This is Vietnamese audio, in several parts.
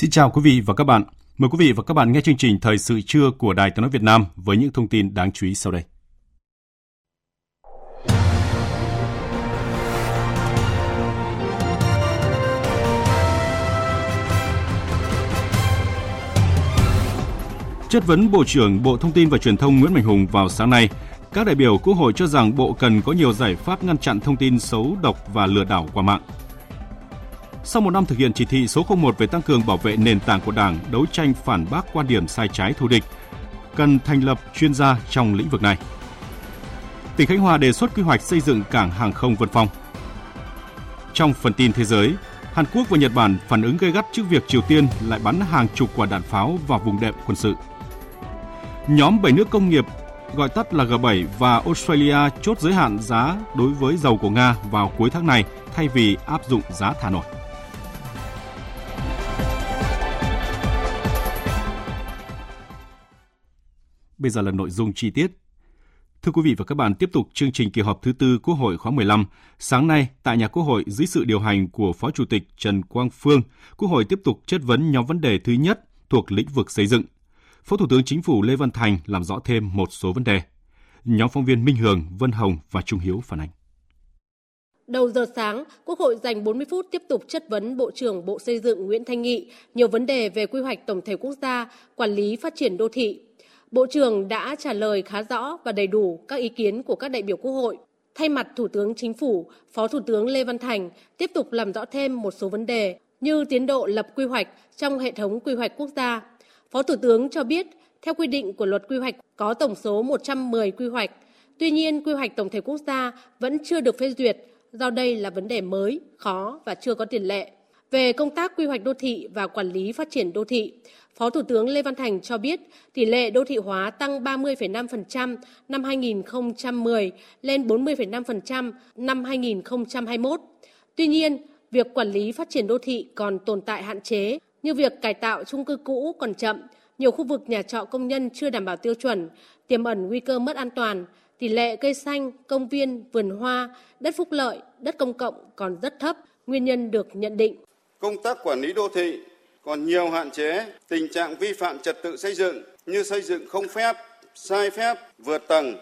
Xin chào quý vị và các bạn. Mời quý vị và các bạn nghe chương trình Thời sự trưa của Đài Tiếng nói Việt Nam với những thông tin đáng chú ý sau đây. Chất vấn Bộ trưởng Bộ Thông tin và Truyền thông Nguyễn Mạnh Hùng vào sáng nay, các đại biểu Quốc hội cho rằng Bộ cần có nhiều giải pháp ngăn chặn thông tin xấu độc và lừa đảo qua mạng. Sau một năm thực hiện chỉ thị số 01 về tăng cường bảo vệ nền tảng của Đảng, đấu tranh phản bác quan điểm sai trái thù địch, cần thành lập chuyên gia trong lĩnh vực này. Tỉnh Khánh Hòa đề xuất quy hoạch xây dựng cảng hàng không Vân Phong. Trong phần tin thế giới, Hàn Quốc và Nhật Bản phản ứng gay gắt trước việc Triều Tiên lại bắn hàng chục quả đạn pháo vào vùng đệm quân sự. Nhóm 7 nước công nghiệp, gọi tắt là G7 và Australia chốt giới hạn giá đối với dầu của Nga vào cuối tháng này thay vì áp dụng giá thả nổi. Bây giờ là nội dung chi tiết. Thưa quý vị và các bạn, tiếp tục chương trình kỳ họp thứ tư Quốc hội khóa 15. Sáng nay, tại nhà Quốc hội, dưới sự điều hành của Phó Chủ tịch Trần Quang Phương, Quốc hội tiếp tục chất vấn nhóm vấn đề thứ nhất thuộc lĩnh vực xây dựng. Phó Thủ tướng Chính phủ Lê Văn Thành làm rõ thêm một số vấn đề. Nhóm phóng viên Minh Hường, Vân Hồng và Trung Hiếu phản ánh. Đầu giờ sáng, Quốc hội dành 40 phút tiếp tục chất vấn Bộ trưởng Bộ Xây dựng Nguyễn Thanh Nghị nhiều vấn đề về quy hoạch tổng thể quốc gia, quản lý phát triển đô thị. Bộ trưởng đã trả lời khá rõ và đầy đủ các ý kiến của các đại biểu Quốc hội. Thay mặt Thủ tướng Chính phủ, Phó Thủ tướng Lê Văn Thành tiếp tục làm rõ thêm một số vấn đề như tiến độ lập quy hoạch trong hệ thống quy hoạch quốc gia. Phó Thủ tướng cho biết, theo quy định của luật quy hoạch có tổng số 110 quy hoạch. Tuy nhiên, quy hoạch tổng thể quốc gia vẫn chưa được phê duyệt do đây là vấn đề mới, khó và chưa có tiền lệ. Về công tác quy hoạch đô thị và quản lý phát triển đô thị, Phó Thủ tướng Lê Văn Thành cho biết tỷ lệ đô thị hóa tăng 30,5% năm 2010 lên 40,5% năm 2021. Tuy nhiên, việc quản lý phát triển đô thị còn tồn tại hạn chế như việc cải tạo chung cư cũ còn chậm, nhiều khu vực nhà trọ công nhân chưa đảm bảo tiêu chuẩn, tiềm ẩn nguy cơ mất an toàn, tỷ lệ cây xanh, công viên, vườn hoa, đất phúc lợi, đất công cộng còn rất thấp, nguyên nhân được nhận định. Công tác quản lý đô thị còn nhiều hạn chế, tình trạng vi phạm trật tự xây dựng như xây dựng không phép, sai phép, vượt tầng,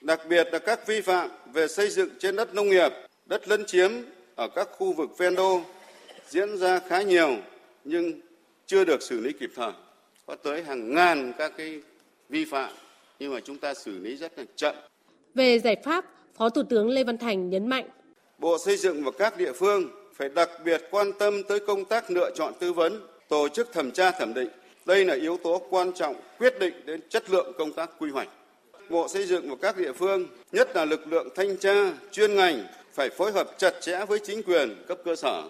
đặc biệt là các vi phạm về xây dựng trên đất nông nghiệp, đất lấn chiếm ở các khu vực ven đô diễn ra khá nhiều nhưng chưa được xử lý kịp thời. Có tới hàng ngàn các vi phạm nhưng mà chúng ta xử lý rất là chậm. Về giải pháp, Phó Thủ tướng Lê Văn Thành nhấn mạnh Bộ Xây dựng và các địa phương phải đặc biệt quan tâm tới công tác lựa chọn tư vấn, tổ chức thẩm tra thẩm định. Đây là yếu tố quan trọng quyết định đến chất lượng công tác quy hoạch. Bộ Xây dựng và các địa phương, nhất là lực lượng thanh tra, chuyên ngành phải phối hợp chặt chẽ với chính quyền cấp cơ sở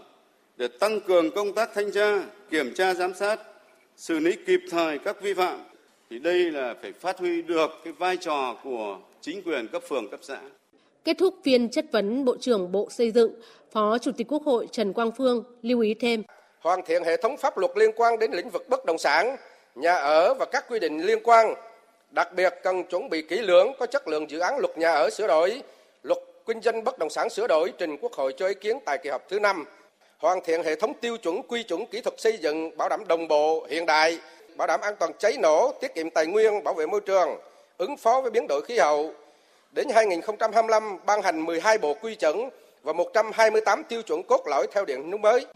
để tăng cường công tác thanh tra, kiểm tra giám sát, xử lý kịp thời các vi phạm. Thì đây là phải phát huy được vai trò của chính quyền cấp phường, cấp xã. Kết thúc phiên chất vấn Bộ trưởng Bộ Xây dựng, Phó Chủ tịch Quốc hội Trần Quang Phương lưu ý thêm. Hoàn thiện hệ thống pháp luật liên quan đến lĩnh vực bất động sản, nhà ở và các quy định liên quan. Đặc biệt cần chuẩn bị kỹ lưỡng có chất lượng dự án luật nhà ở sửa đổi, luật kinh doanh bất động sản sửa đổi trình Quốc hội cho ý kiến tại kỳ họp thứ 5. Hoàn thiện hệ thống tiêu chuẩn quy chuẩn kỹ thuật xây dựng, bảo đảm đồng bộ, hiện đại, bảo đảm an toàn cháy nổ, tiết kiệm tài nguyên, bảo vệ môi trường, ứng phó với biến đổi khí hậu. Đến 2025, ban hành 12 bộ quy chuẩn và 128 tiêu chuẩn cốt lõi theo định hướng mới.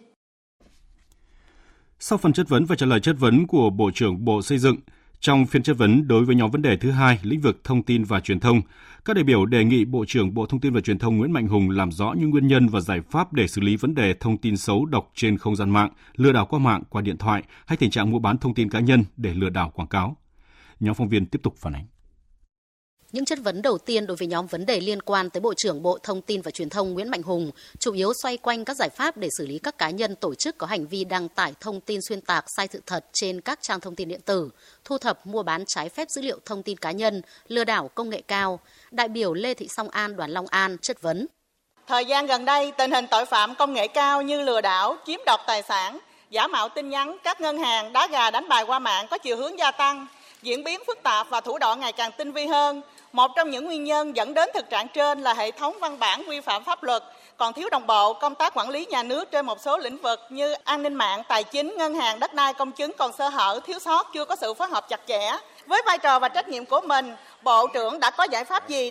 Sau phần chất vấn và trả lời chất vấn của Bộ trưởng Bộ Xây dựng, Trong phiên chất vấn đối với nhóm vấn đề thứ hai, lĩnh vực thông tin và truyền thông, các đại biểu đề nghị Bộ trưởng Bộ Thông tin và Truyền thông Nguyễn Mạnh Hùng làm rõ những nguyên nhân và giải pháp để xử lý vấn đề thông tin xấu độc trên không gian mạng, lừa đảo qua mạng, qua điện thoại hay tình trạng mua bán thông tin cá nhân để lừa đảo quảng cáo. Nhóm phóng viên tiếp tục phản ánh. Những chất vấn đầu tiên đối với nhóm vấn đề liên quan tới Bộ trưởng Bộ Thông tin và Truyền thông Nguyễn Mạnh Hùng chủ yếu xoay quanh các giải pháp để xử lý các cá nhân tổ chức có hành vi đăng tải thông tin xuyên tạc sai sự thật trên các trang thông tin điện tử, thu thập mua bán trái phép dữ liệu thông tin cá nhân, lừa đảo công nghệ cao. Đại biểu Lê Thị Song An, đoàn Long An chất vấn. Thời gian gần đây, tình hình tội phạm công nghệ cao như lừa đảo, chiếm đoạt tài sản, giả mạo tin nhắn, các ngân hàng, đá gà đánh bài qua mạng có chiều hướng gia tăng, diễn biến phức tạp và thủ đoạn ngày càng tinh vi hơn. Một trong những nguyên nhân dẫn đến thực trạng trên là hệ thống văn bản quy phạm pháp luật còn thiếu đồng bộ, công tác quản lý nhà nước trên một số lĩnh vực như an ninh mạng, tài chính, ngân hàng, đất đai, công chứng còn sơ hở, thiếu sót, chưa có sự phối hợp chặt chẽ. Với vai trò và trách nhiệm của mình, Bộ trưởng đã có giải pháp gì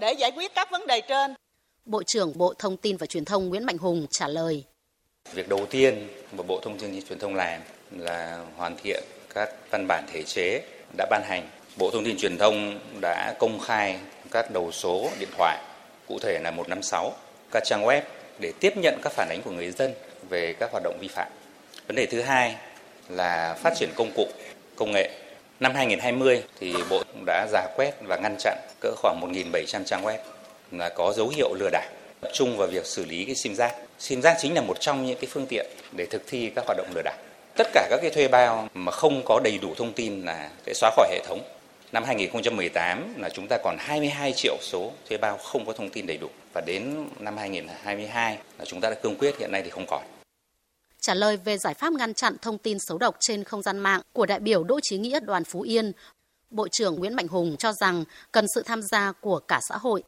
để giải quyết các vấn đề trên? Bộ trưởng Bộ Thông tin và Truyền thông Nguyễn Mạnh Hùng trả lời. Việc đầu tiên mà Bộ Thông tin và Truyền thông làm là hoàn thiện các văn bản thể chế đã ban hành. Bộ Thông tin Truyền thông đã công khai các đầu số điện thoại, cụ thể là 156, các trang web để tiếp nhận các phản ánh của người dân về các hoạt động vi phạm. Vấn đề thứ hai là phát triển công cụ, công nghệ. Năm 2020 thì Bộ đã rà quét và ngăn chặn cỡ khoảng 1.700 trang web là có dấu hiệu lừa đảo, tập trung vào việc xử lý cái sim giác. Sim giác chính là một trong những cái phương tiện để thực thi các hoạt động lừa đảo. Tất cả các cái thuê bao mà không có đầy đủ thông tin là sẽ xóa khỏi hệ thống. Năm 2018 là chúng ta còn 22 triệu số thuê bao không có thông tin đầy đủ và đến năm 2022 là chúng ta đã cương quyết, hiện nay thì không còn. Trả lời về giải pháp ngăn chặn thông tin xấu độc trên không gian mạng của đại biểu Đỗ Chí Nghĩa, đoàn Phú Yên, Bộ trưởng Nguyễn Mạnh Hùng cho rằng cần sự tham gia của cả xã hội.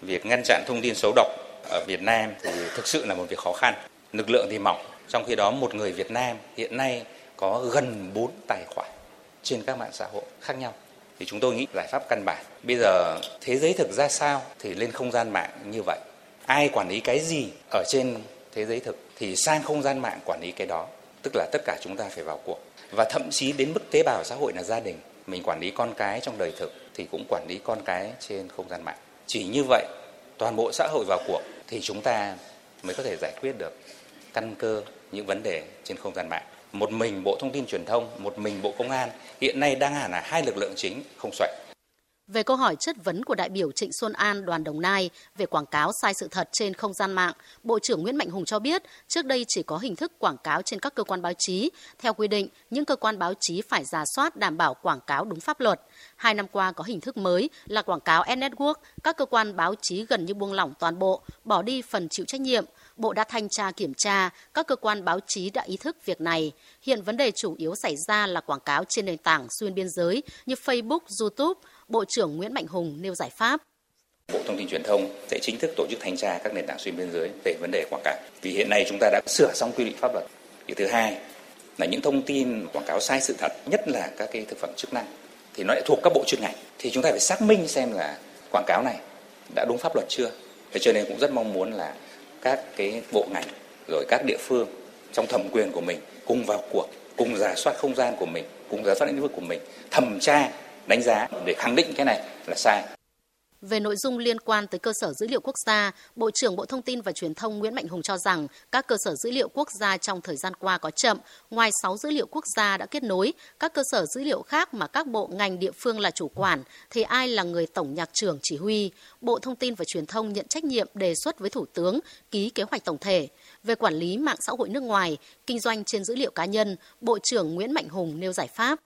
Việc ngăn chặn thông tin xấu độc ở Việt Nam thì thực sự là một việc khó khăn, lực lượng thì mỏng. Trong khi đó một người Việt Nam hiện nay có gần 4 tài khoản trên các mạng xã hội khác nhau. Thì chúng tôi nghĩ giải pháp căn bản. Bây giờ thế giới thực ra sao thì lên không gian mạng như vậy. Ai quản lý cái gì ở trên thế giới thực thì sang không gian mạng quản lý cái đó. Tức là tất cả chúng ta phải vào cuộc. Và thậm chí đến mức tế bào xã hội là gia đình. Mình quản lý con cái trong đời thực thì cũng quản lý con cái trên không gian mạng. Chỉ như vậy toàn bộ xã hội vào cuộc thì chúng ta mới có thể giải quyết được căn cơ những vấn đề trên không gian mạng. Một mình Bộ Thông tin Truyền thông, một mình Bộ Công an, hiện nay đang hẳn là hai lực lượng chính không xoay. Về câu hỏi chất vấn của đại biểu Trịnh Xuân An, đoàn Đồng Nai về quảng cáo sai sự thật trên không gian mạng, Bộ trưởng Nguyễn Mạnh Hùng cho biết trước đây chỉ có hình thức quảng cáo trên các cơ quan báo chí. Theo quy định, những cơ quan báo chí phải rà soát đảm bảo quảng cáo đúng pháp luật. 2 năm qua có hình thức mới là quảng cáo Ad network, các cơ quan báo chí gần như buông lỏng toàn bộ, bỏ đi phần chịu trách nhiệm. Bộ đã thanh tra kiểm tra, các cơ quan báo chí đã ý thức việc này. Hiện vấn đề chủ yếu xảy ra là quảng cáo trên nền tảng xuyên biên giới như Facebook, YouTube. Bộ trưởng Nguyễn Mạnh Hùng nêu giải pháp. Bộ Thông tin Truyền thông sẽ chính thức tổ chức thanh tra các nền tảng xuyên biên giới về vấn đề quảng cáo. Vì hiện nay chúng ta đã sửa xong quy định pháp luật. Điều thứ hai là những thông tin quảng cáo sai sự thật, nhất là các cái thực phẩm chức năng, thì nó lại thuộc các bộ chuyên ngành. Thì chúng ta phải xác minh xem là quảng cáo này đã đúng pháp luật chưa. Thế cho nên cũng rất mong muốn là các cái bộ ngành rồi các địa phương trong thẩm quyền của mình cùng vào cuộc, cùng rà soát không gian của mình, cùng rà soát lĩnh vực của mình, thẩm tra, đánh giá để khẳng định cái này là sai. Về nội dung liên quan tới cơ sở dữ liệu quốc gia, Bộ trưởng Bộ Thông tin và Truyền thông Nguyễn Mạnh Hùng cho rằng các cơ sở dữ liệu quốc gia trong thời gian qua có chậm. Ngoài 6 dữ liệu quốc gia đã kết nối, các cơ sở dữ liệu khác mà các bộ ngành địa phương là chủ quản thì ai là người tổng nhạc trưởng chỉ huy? Bộ Thông tin và Truyền thông nhận trách nhiệm đề xuất với Thủ tướng ký kế hoạch tổng thể. Về quản lý mạng xã hội nước ngoài, kinh doanh trên dữ liệu cá nhân, Bộ trưởng Nguyễn Mạnh Hùng nêu giải pháp.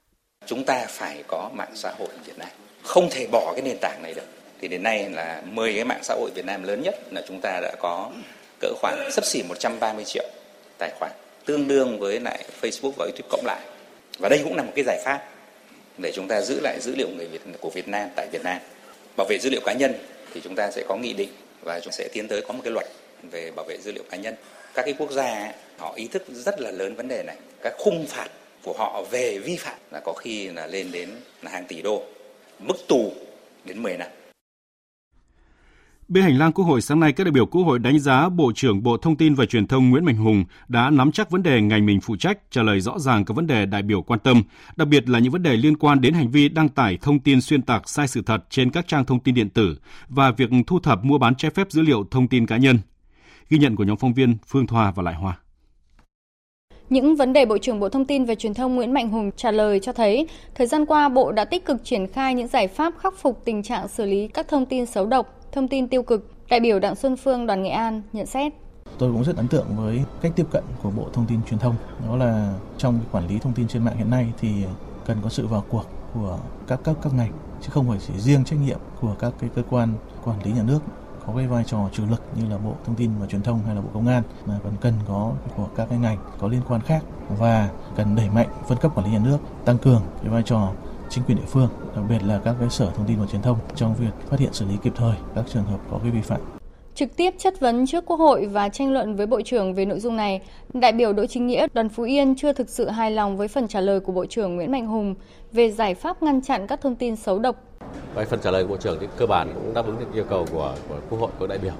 Chúng ta phải có mạng xã hội Việt Nam, không thể bỏ cái nền tảng này được. Thì đến nay là 10 cái mạng xã hội Việt Nam lớn nhất là chúng ta đã có cỡ khoảng xấp xỉ 130 triệu tài khoản, tương đương với lại Facebook và YouTube cộng lại. Và đây cũng là một cái giải pháp để chúng ta giữ lại dữ liệu của Việt Nam tại Việt Nam. Bảo vệ dữ liệu cá nhân thì chúng ta sẽ có nghị định và chúng sẽ tiến tới có một cái luật về bảo vệ dữ liệu cá nhân. Các cái quốc gia họ ý thức rất là lớn vấn đề này, các khung phạt của họ về vi phạm là có khi là lên đến hàng tỷ đô, mức tù đến 10 năm. Bên hành lang Quốc hội sáng nay, các đại biểu Quốc hội đánh giá Bộ trưởng Bộ Thông tin và Truyền thông Nguyễn Mạnh Hùng đã nắm chắc vấn đề ngành mình phụ trách, trả lời rõ ràng các vấn đề đại biểu quan tâm, đặc biệt là những vấn đề liên quan đến hành vi đăng tải thông tin xuyên tạc sai sự thật trên các trang thông tin điện tử và việc thu thập mua bán trái phép dữ liệu thông tin cá nhân. Ghi nhận của nhóm phóng viên Phương Thảo và Lại Hoa. Những vấn đề Bộ trưởng Bộ Thông tin và Truyền thông Nguyễn Mạnh Hùng trả lời cho thấy, thời gian qua Bộ đã tích cực triển khai những giải pháp khắc phục tình trạng xử lý các thông tin xấu độc, thông tin tiêu cực. Đại biểu Đặng Xuân Phương, đoàn Nghệ An nhận xét. Tôi cũng rất ấn tượng với cách tiếp cận của Bộ Thông tin Truyền thông. Đó là trong quản lý thông tin trên mạng hiện nay thì cần có sự vào cuộc của các cấp các ngành, chứ không phải chỉ riêng trách nhiệm của các cơ quan quản lý nhà nước có cái vai trò chủ lực như là Bộ Thông tin và Truyền thông hay là Bộ Công an, mà còn cần có của các cái ngành có liên quan khác, và cần đẩy mạnh phân cấp quản lý nhà nước, tăng cường cái vai trò chính quyền địa phương, đặc biệt là các cái sở thông tin và truyền thông trong việc phát hiện xử lý kịp thời các trường hợp có cái vi phạm. Trực tiếp chất vấn trước Quốc hội và tranh luận với Bộ trưởng về nội dung này, đại biểu Đỗ Chí Nghĩa, đoàn Phú Yên chưa thực sự hài lòng với phần trả lời của Bộ trưởng Nguyễn Mạnh Hùng về giải pháp ngăn chặn các thông tin xấu độc. Phần trả lời của Bộ trưởng thì cơ bản cũng đáp ứng được yêu cầu của Quốc hội, của đại biểu.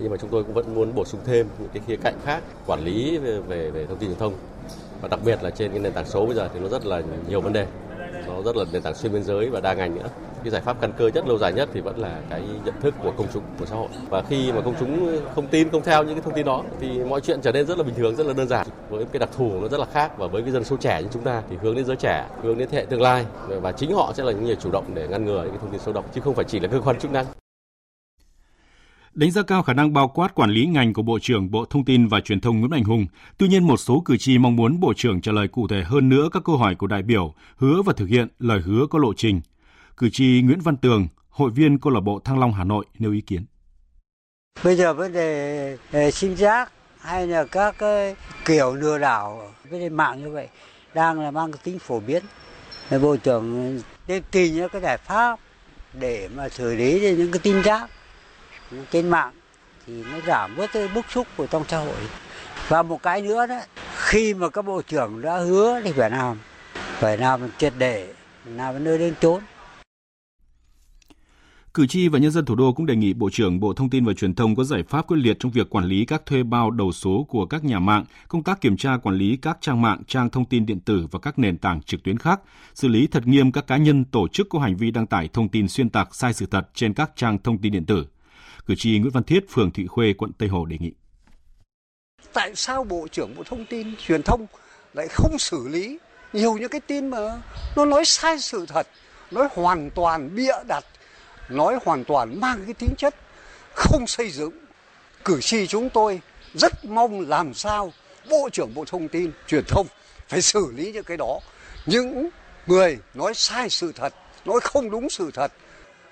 Nhưng mà chúng tôi cũng vẫn muốn bổ sung thêm những cái khía cạnh khác, quản lý về thông tin truyền thông. Và đặc biệt là trên cái nền tảng số bây giờ thì nó rất là nhiều vấn đề. Nó rất là nền tảng xuyên biên giới và đa ngành nữa. Cái giải pháp căn cơ nhất, lâu dài nhất thì vẫn là cái nhận thức của công chúng, của xã hội. Và khi mà công chúng không tin, không theo những cái thông tin đó thì mọi chuyện trở nên rất là bình thường, rất là đơn giản. Với cái đặc thù nó rất là khác, và với cái dân số trẻ như chúng ta thì hướng đến giới trẻ, hướng đến thế hệ tương lai, và chính họ sẽ là những người chủ động để ngăn ngừa những cái thông tin xấu độc, chứ không phải chỉ là cơ quan chức năng. Đánh giá cao khả năng bao quát quản lý ngành của Bộ trưởng Bộ Thông tin và Truyền thông Nguyễn Mạnh Hùng, tuy nhiên một số cử tri mong muốn Bộ trưởng trả lời cụ thể hơn nữa các câu hỏi của đại biểu, hứa và thực hiện lời hứa có lộ trình. Cử tri Nguyễn Văn Tường, hội viên câu lạc bộ Thăng Long Hà Nội nêu ý kiến. Bây giờ vấn đề sim giác hay là các kiểu lừa đảo trên mạng như vậy đang là mang tính phổ biến. Bộ trưởng nên tìm những cái giải pháp để mà xử lý những cái tin giác trên mạng thì nó giảm bớt cái bức xúc của trong xã hội. Và một cái nữa đó, khi mà các bộ trưởng đã hứa thì phải làm triệt để, làm nơi đến chốn. Cử tri và nhân dân thủ đô cũng đề nghị Bộ trưởng Bộ Thông tin và Truyền thông có giải pháp quyết liệt trong việc quản lý các thuê bao đầu số của các nhà mạng, công tác kiểm tra quản lý các trang mạng, trang thông tin điện tử và các nền tảng trực tuyến khác, xử lý thật nghiêm các cá nhân tổ chức có hành vi đăng tải thông tin xuyên tạc sai sự thật trên các trang thông tin điện tử. Cử tri Nguyễn Văn Thiết, phường Thụy Khuê, quận Tây Hồ đề nghị. Tại sao Bộ trưởng Bộ Thông tin, Truyền thông lại không xử lý nhiều những cái tin mà nó nói sai sự thật, nói hoàn toàn bịa đặt, nói hoàn toàn mang cái tính chất không xây dựng. Cử tri chúng tôi rất mong làm sao Bộ trưởng Bộ Thông tin, Truyền thông phải xử lý những cái đó. Những người nói sai sự thật, nói không đúng sự thật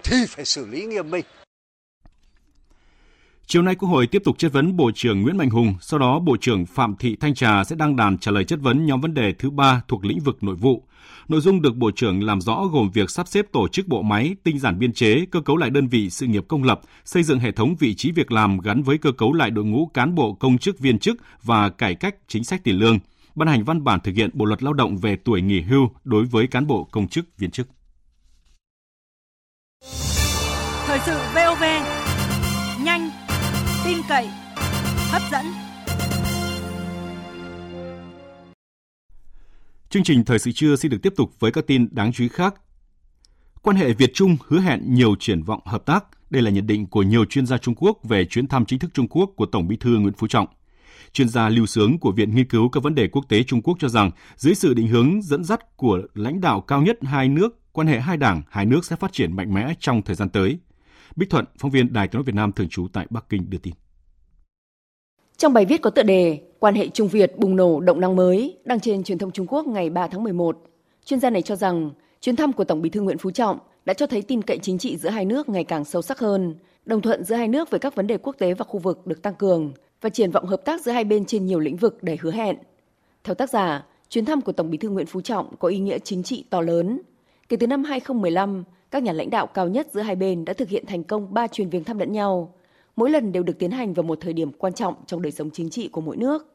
thì phải xử lý nghiêm minh. Chiều nay Quốc hội tiếp tục chất vấn Bộ trưởng Nguyễn Mạnh Hùng, sau đó Bộ trưởng Phạm Thị Thanh Trà sẽ đăng đàn trả lời chất vấn nhóm vấn đề thứ 3 thuộc lĩnh vực nội vụ. Nội dung được Bộ trưởng làm rõ gồm việc sắp xếp tổ chức bộ máy, tinh giản biên chế, cơ cấu lại đơn vị sự nghiệp công lập, xây dựng hệ thống vị trí việc làm gắn với cơ cấu lại đội ngũ cán bộ công chức viên chức và cải cách chính sách tiền lương, ban hành văn bản thực hiện Bộ luật Lao động về tuổi nghỉ hưu đối với cán bộ công chức viên chức. Thời sự VOV, nhanh, tin cậy, hấp dẫn. Chương trình Thời sự trưa xin được tiếp tục với các tin đáng chú ý khác. Quan hệ Việt-Trung hứa hẹn nhiều triển vọng hợp tác. Đây là nhận định của nhiều chuyên gia Trung Quốc về chuyến thăm chính thức Trung Quốc của Tổng Bí thư Nguyễn Phú Trọng. Chuyên gia Lưu Sướng của Viện Nghiên cứu các vấn đề quốc tế Trung Quốc cho rằng, dưới sự định hướng dẫn dắt của lãnh đạo cao nhất hai nước, quan hệ hai đảng, hai nước sẽ phát triển mạnh mẽ trong thời gian tới. Bích Thuận, phóng viên Đài Tiếng nói Việt Nam thường trú tại Bắc Kinh đưa tin. Trong bài viết có tựa đề "Quan hệ Trung Việt bùng nổ động năng mới" đăng trên truyền thông Trung Quốc ngày 3 tháng 11, chuyên gia này cho rằng chuyến thăm của Tổng Bí thư Nguyễn Phú Trọng đã cho thấy tin cậy chính trị giữa hai nước ngày càng sâu sắc hơn, đồng thuận giữa hai nước về các vấn đề quốc tế và khu vực được tăng cường và triển vọng hợp tác giữa hai bên trên nhiều lĩnh vực đầy hứa hẹn. Theo tác giả, chuyến thăm của Tổng Bí thư Nguyễn Phú Trọng có ý nghĩa chính trị to lớn. Kể từ năm 2015, các nhà lãnh đạo cao nhất giữa hai bên đã thực hiện thành công 3 chuyến viếng thăm lẫn nhau. Mỗi lần đều được tiến hành vào một thời điểm quan trọng trong đời sống chính trị của mỗi nước.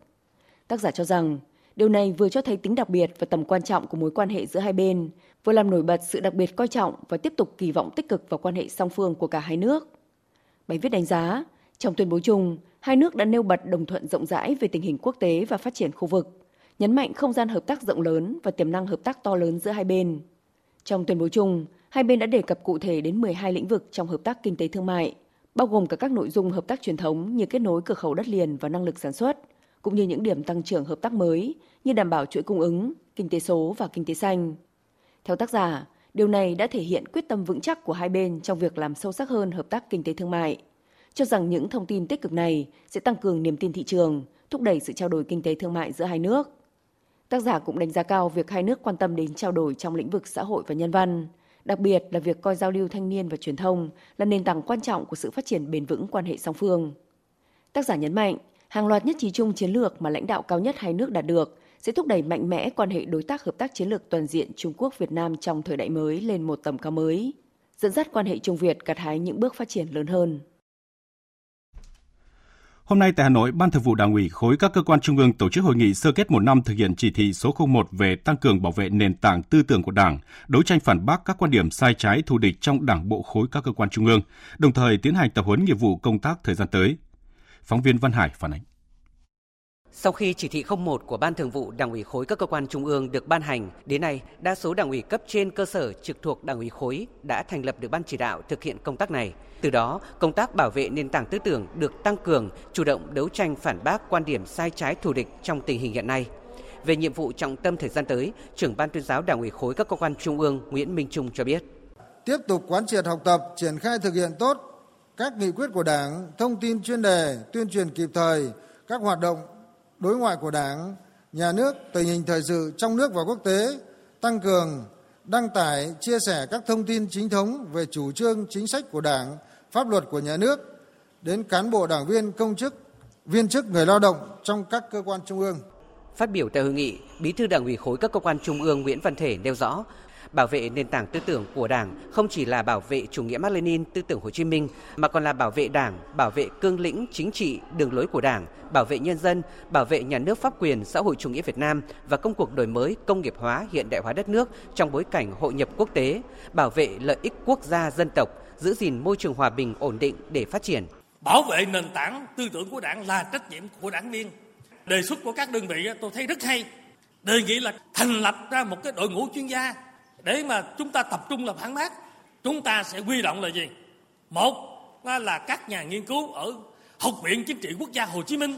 Tác giả cho rằng, điều này vừa cho thấy tính đặc biệt và tầm quan trọng của mối quan hệ giữa hai bên, vừa làm nổi bật sự đặc biệt coi trọng và tiếp tục kỳ vọng tích cực vào quan hệ song phương của cả hai nước. Bài viết đánh giá, trong tuyên bố chung, hai nước đã nêu bật đồng thuận rộng rãi về tình hình quốc tế và phát triển khu vực, nhấn mạnh không gian hợp tác rộng lớn và tiềm năng hợp tác to lớn giữa hai bên. Trong tuyên bố chung, hai bên đã đề cập cụ thể đến 12 lĩnh vực trong hợp tác kinh tế thương mại, bao gồm cả các nội dung hợp tác truyền thống như kết nối cửa khẩu đất liền và năng lực sản xuất, cũng như những điểm tăng trưởng hợp tác mới như đảm bảo chuỗi cung ứng, kinh tế số và kinh tế xanh. Theo tác giả, điều này đã thể hiện quyết tâm vững chắc của hai bên trong việc làm sâu sắc hơn hợp tác kinh tế thương mại, cho rằng những thông tin tích cực này sẽ tăng cường niềm tin thị trường, thúc đẩy sự trao đổi kinh tế thương mại giữa hai nước. Tác giả cũng đánh giá cao việc hai nước quan tâm đến trao đổi trong lĩnh vực xã hội và nhân văn, đặc biệt là việc coi giao lưu thanh niên và truyền thông là nền tảng quan trọng của sự phát triển bền vững quan hệ song phương. Tác giả nhấn mạnh, hàng loạt nhất trí chung chiến lược mà lãnh đạo cao nhất hai nước đạt được sẽ thúc đẩy mạnh mẽ quan hệ đối tác hợp tác chiến lược toàn diện Trung Quốc-Việt Nam trong thời đại mới lên một tầm cao mới, dẫn dắt quan hệ Trung Việt gặt hái những bước phát triển lớn hơn. Hôm nay tại Hà Nội, Ban Thường vụ Đảng ủy khối các cơ quan trung ương tổ chức hội nghị sơ kết một năm thực hiện chỉ thị số 01 về tăng cường bảo vệ nền tảng tư tưởng của Đảng, đấu tranh phản bác các quan điểm sai trái thù địch trong Đảng bộ khối các cơ quan trung ương, đồng thời tiến hành tập huấn nghiệp vụ công tác thời gian tới. Phóng viên Văn Hải phản ánh. Sau khi chỉ thị 01 của Ban Thường vụ Đảng ủy khối các cơ quan trung ương được ban hành, đến nay đa số đảng ủy cấp trên cơ sở trực thuộc Đảng ủy khối đã thành lập được ban chỉ đạo thực hiện công tác này. Từ đó, công tác bảo vệ nền tảng tư tưởng được tăng cường, chủ động đấu tranh phản bác quan điểm sai trái thù địch trong tình hình hiện nay. Về nhiệm vụ trọng tâm thời gian tới, trưởng Ban Tuyên giáo Đảng ủy khối các cơ quan trung ương Nguyễn Minh Trung cho biết: tiếp tục quán triệt học tập, triển khai thực hiện tốt các nghị quyết của Đảng, thông tin chuyên đề, tuyên truyền kịp thời các hoạt động đối ngoại của Đảng, Nhà nước, tình hình thời sự trong nước và quốc tế, tăng cường đăng tải, chia sẻ các thông tin chính thống về chủ trương, chính sách của Đảng, pháp luật của Nhà nước đến cán bộ đảng viên, công chức, viên chức, người lao động trong các cơ quan trung ương. Phát biểu tại hội nghị, Bí thư Đảng ủy khối các cơ quan trung ương Nguyễn Văn Thể nêu rõ, bảo vệ nền tảng tư tưởng của Đảng không chỉ là bảo vệ chủ nghĩa Mác-Lênin, tư tưởng Hồ Chí Minh mà còn là bảo vệ Đảng, bảo vệ cương lĩnh chính trị, đường lối của Đảng, bảo vệ nhân dân, bảo vệ nhà nước pháp quyền xã hội chủ nghĩa Việt Nam và công cuộc đổi mới, công nghiệp hóa, hiện đại hóa đất nước trong bối cảnh hội nhập quốc tế, bảo vệ lợi ích quốc gia dân tộc, giữ gìn môi trường hòa bình ổn định để phát triển. Bảo vệ nền tảng tư tưởng của Đảng là trách nhiệm của đảng viên. Đề xuất của các đơn vị tôi thấy rất hay. Đề nghị là thành lập ra một cái đội ngũ chuyên gia để mà chúng ta tập trung làm phản bác. Chúng ta sẽ huy động là gì? Một là các nhà nghiên cứu ở Học viện Chính trị Quốc gia Hồ Chí Minh,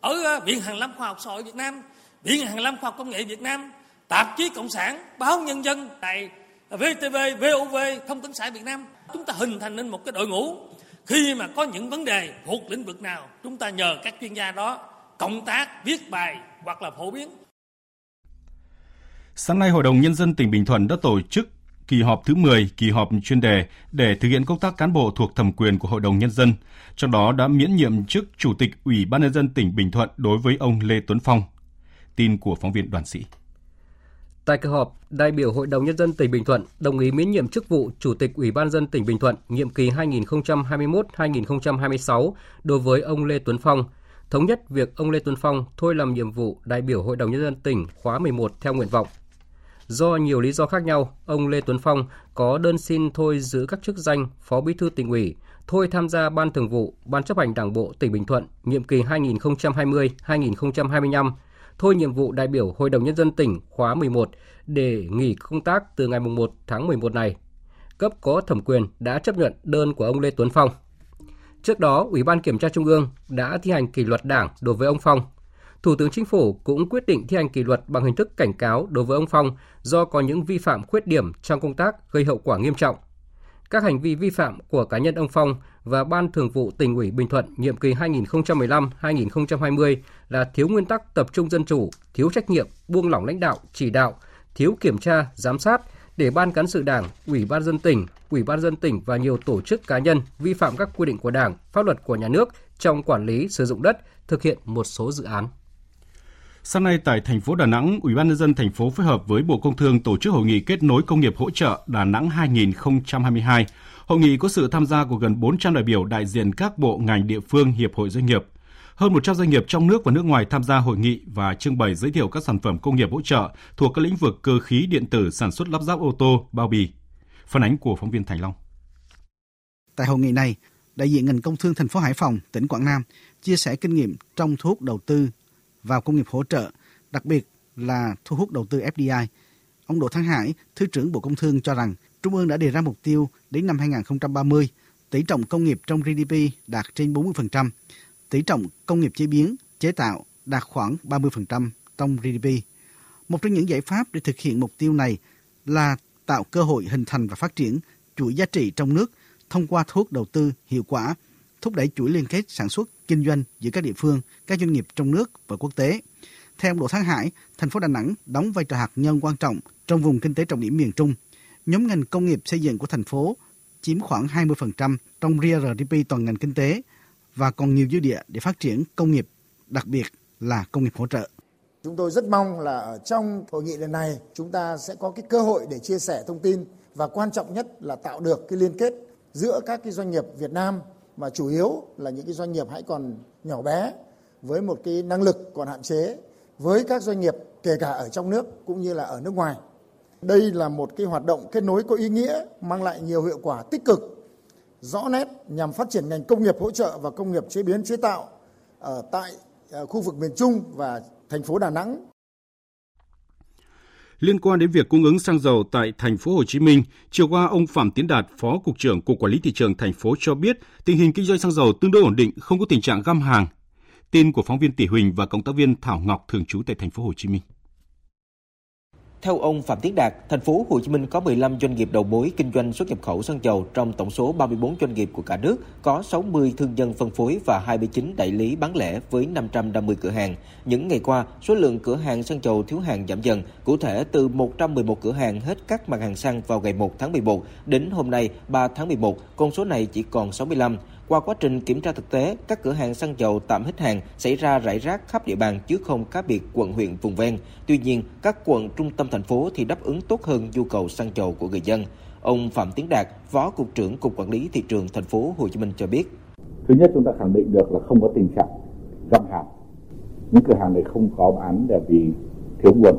ở Viện Hàn lâm Khoa học Xã hội Việt Nam, Viện Hàn lâm Khoa học Công nghệ Việt Nam, Tạp chí Cộng sản, Báo Nhân dân, Đài VTV, VOV, Thông tấn xã Việt Nam. Chúng ta hình thành nên một cái đội ngũ. Khi mà có những vấn đề thuộc lĩnh vực nào, chúng ta nhờ các chuyên gia đó cộng tác, viết bài hoặc là phổ biến. Sáng nay, Hội đồng Nhân dân tỉnh Bình Thuận đã tổ chức kỳ họp thứ 10, kỳ họp chuyên đề để thực hiện công tác cán bộ thuộc thẩm quyền của Hội đồng Nhân dân, trong đó đã miễn nhiệm chức Chủ tịch Ủy ban Nhân dân tỉnh Bình Thuận đối với ông Lê Tuấn Phong. Tin của phóng viên Đoàn Sĩ. Tại kỳ họp, đại biểu Hội đồng Nhân dân tỉnh Bình Thuận đồng ý miễn nhiệm chức vụ Chủ tịch Ủy ban Nhân dân tỉnh Bình Thuận nhiệm kỳ 2021-2026 đối với ông Lê Tuấn Phong, thống nhất việc ông Lê Tuấn Phong thôi làm nhiệm vụ đại biểu Hội đồng Nhân dân tỉnh khóa 11 theo nguyện vọng. Do nhiều lý do khác nhau, ông Lê Tuấn Phong có đơn xin thôi giữ các chức danh Phó Bí thư Tỉnh ủy, thôi tham gia Ban Thường vụ, Ban Chấp hành Đảng bộ tỉnh Bình Thuận nhiệm kỳ 2020-2025, thôi nhiệm vụ đại biểu Hội đồng Nhân dân tỉnh khóa 11 để nghỉ công tác từ ngày 1 tháng 11 này. Cấp có thẩm quyền đã chấp nhận đơn của ông Lê Tuấn Phong. Trước đó, Ủy ban Kiểm tra Trung ương đã thi hành kỷ luật Đảng đối với ông Phong. Thủ tướng Chính phủ cũng quyết định thi hành kỷ luật bằng hình thức cảnh cáo đối với ông Phong do có những vi phạm khuyết điểm trong công tác gây hậu quả nghiêm trọng. Các hành vi vi phạm của cá nhân ông Phong và Ban Thường vụ Tỉnh ủy Bình Thuận nhiệm kỳ 2015-2020 là thiếu nguyên tắc tập trung dân chủ, thiếu trách nhiệm, buông lỏng lãnh đạo, chỉ đạo, thiếu kiểm tra, giám sát để Ban Cán sự Đảng, Ủy ban Nhân dân tỉnh, và nhiều tổ chức cá nhân vi phạm các quy định của Đảng, pháp luật của Nhà nước trong quản lý sử dụng đất, thực hiện một số dự án. Sáng nay tại thành phố Đà Nẵng, Ủy ban Nhân dân thành phố phối hợp với Bộ Công Thương tổ chức hội nghị kết nối công nghiệp hỗ trợ Đà Nẵng 2022. Hội nghị có sự tham gia của gần 400 đại biểu đại diện các bộ ngành địa phương, hiệp hội doanh nghiệp. Hơn 100 doanh nghiệp trong nước và nước ngoài tham gia hội nghị và trưng bày giới thiệu các sản phẩm công nghiệp hỗ trợ thuộc các lĩnh vực cơ khí, điện tử, sản xuất lắp ráp ô tô, bao bì. Phản ánh của phóng viên Thành Long. Tại hội nghị này, đại diện ngành công thương thành phố Hải Phòng, tỉnh Quảng Nam chia sẻ kinh nghiệm trong thu hút đầu tư vào công nghiệp hỗ trợ, đặc biệt là thu hút đầu tư FDI. Ông Đỗ Thắng Hải, Thứ trưởng Bộ Công Thương cho rằng Trung ương đã đề ra mục tiêu đến năm 2030, tỷ trọng công nghiệp trong GDP đạt trên 40%, tỷ trọng công nghiệp chế biến, chế tạo đạt khoảng 30% trong GDP. Một trong những giải pháp để thực hiện mục tiêu này là tạo cơ hội hình thành và phát triển chuỗi giá trị trong nước thông qua thu hút đầu tư hiệu quả, thúc đẩy chuỗi liên kết sản xuất, kinh doanh giữa các địa phương, các doanh nghiệp trong nước và quốc tế. Theo ông Đỗ Thắng Hải, thành phố Đà Nẵng đóng vai trò hạt nhân quan trọng trong vùng kinh tế trọng điểm miền Trung. Nhóm ngành công nghiệp xây dựng của thành phố chiếm khoảng 20% trong GDP toàn ngành kinh tế và còn nhiều dư địa để phát triển công nghiệp, đặc biệt là công nghiệp hỗ trợ. Chúng tôi rất mong là ở trong hội nghị lần này chúng ta sẽ có cái cơ hội để chia sẻ thông tin và quan trọng nhất là tạo được cái liên kết giữa các cái doanh nghiệp Việt Nam mà chủ yếu là những cái doanh nghiệp hãy còn nhỏ bé với một cái năng lực còn hạn chế với các doanh nghiệp kể cả ở trong nước cũng như là ở nước ngoài. Đây là một cái hoạt động kết nối có ý nghĩa, mang lại nhiều hiệu quả tích cực, rõ nét nhằm phát triển ngành công nghiệp hỗ trợ và công nghiệp chế biến chế tạo ở tại khu vực miền Trung và thành phố Đà Nẵng. Liên quan đến việc cung ứng xăng dầu tại thành phố Hồ Chí Minh, chiều qua ông Phạm Tiến Đạt, Phó Cục trưởng Cục Quản lý thị trường thành phố cho biết, tình hình kinh doanh xăng dầu tương đối ổn định, không có tình trạng găm hàng. Tin của phóng viên Tỷ Huỳnh và cộng tác viên Thảo Ngọc thường trú tại thành phố Hồ Chí Minh. Theo ông Phạm Tiến Đạt, thành phố Hồ Chí Minh có 15 doanh nghiệp đầu mối kinh doanh xuất nhập khẩu xăng dầu, trong tổng số 34 doanh nghiệp của cả nước, có 60 thương nhân phân phối và 29 đại lý bán lẻ với 550 cửa hàng. Những ngày qua, số lượng cửa hàng xăng dầu thiếu hàng giảm dần, cụ thể từ 111 cửa hàng hết các mặt hàng xăng vào ngày 1 tháng 11 đến hôm nay 3 tháng 11, con số này chỉ còn 65. Qua quá trình kiểm tra thực tế, các cửa hàng xăng dầu tạm hết hàng xảy ra rải rác khắp địa bàn chứ không cá biệt quận huyện vùng ven. Tuy nhiên, các quận trung tâm thành phố thì đáp ứng tốt hơn nhu cầu xăng dầu của người dân. Ông Phạm Tiến Đạt, Phó Cục trưởng Cục Quản lý thị trường thành phố Hồ Chí Minh cho biết: Thứ nhất, chúng ta khẳng định được là không có tình trạng găm hàng. Những cửa hàng này không có bán là vì thiếu nguồn,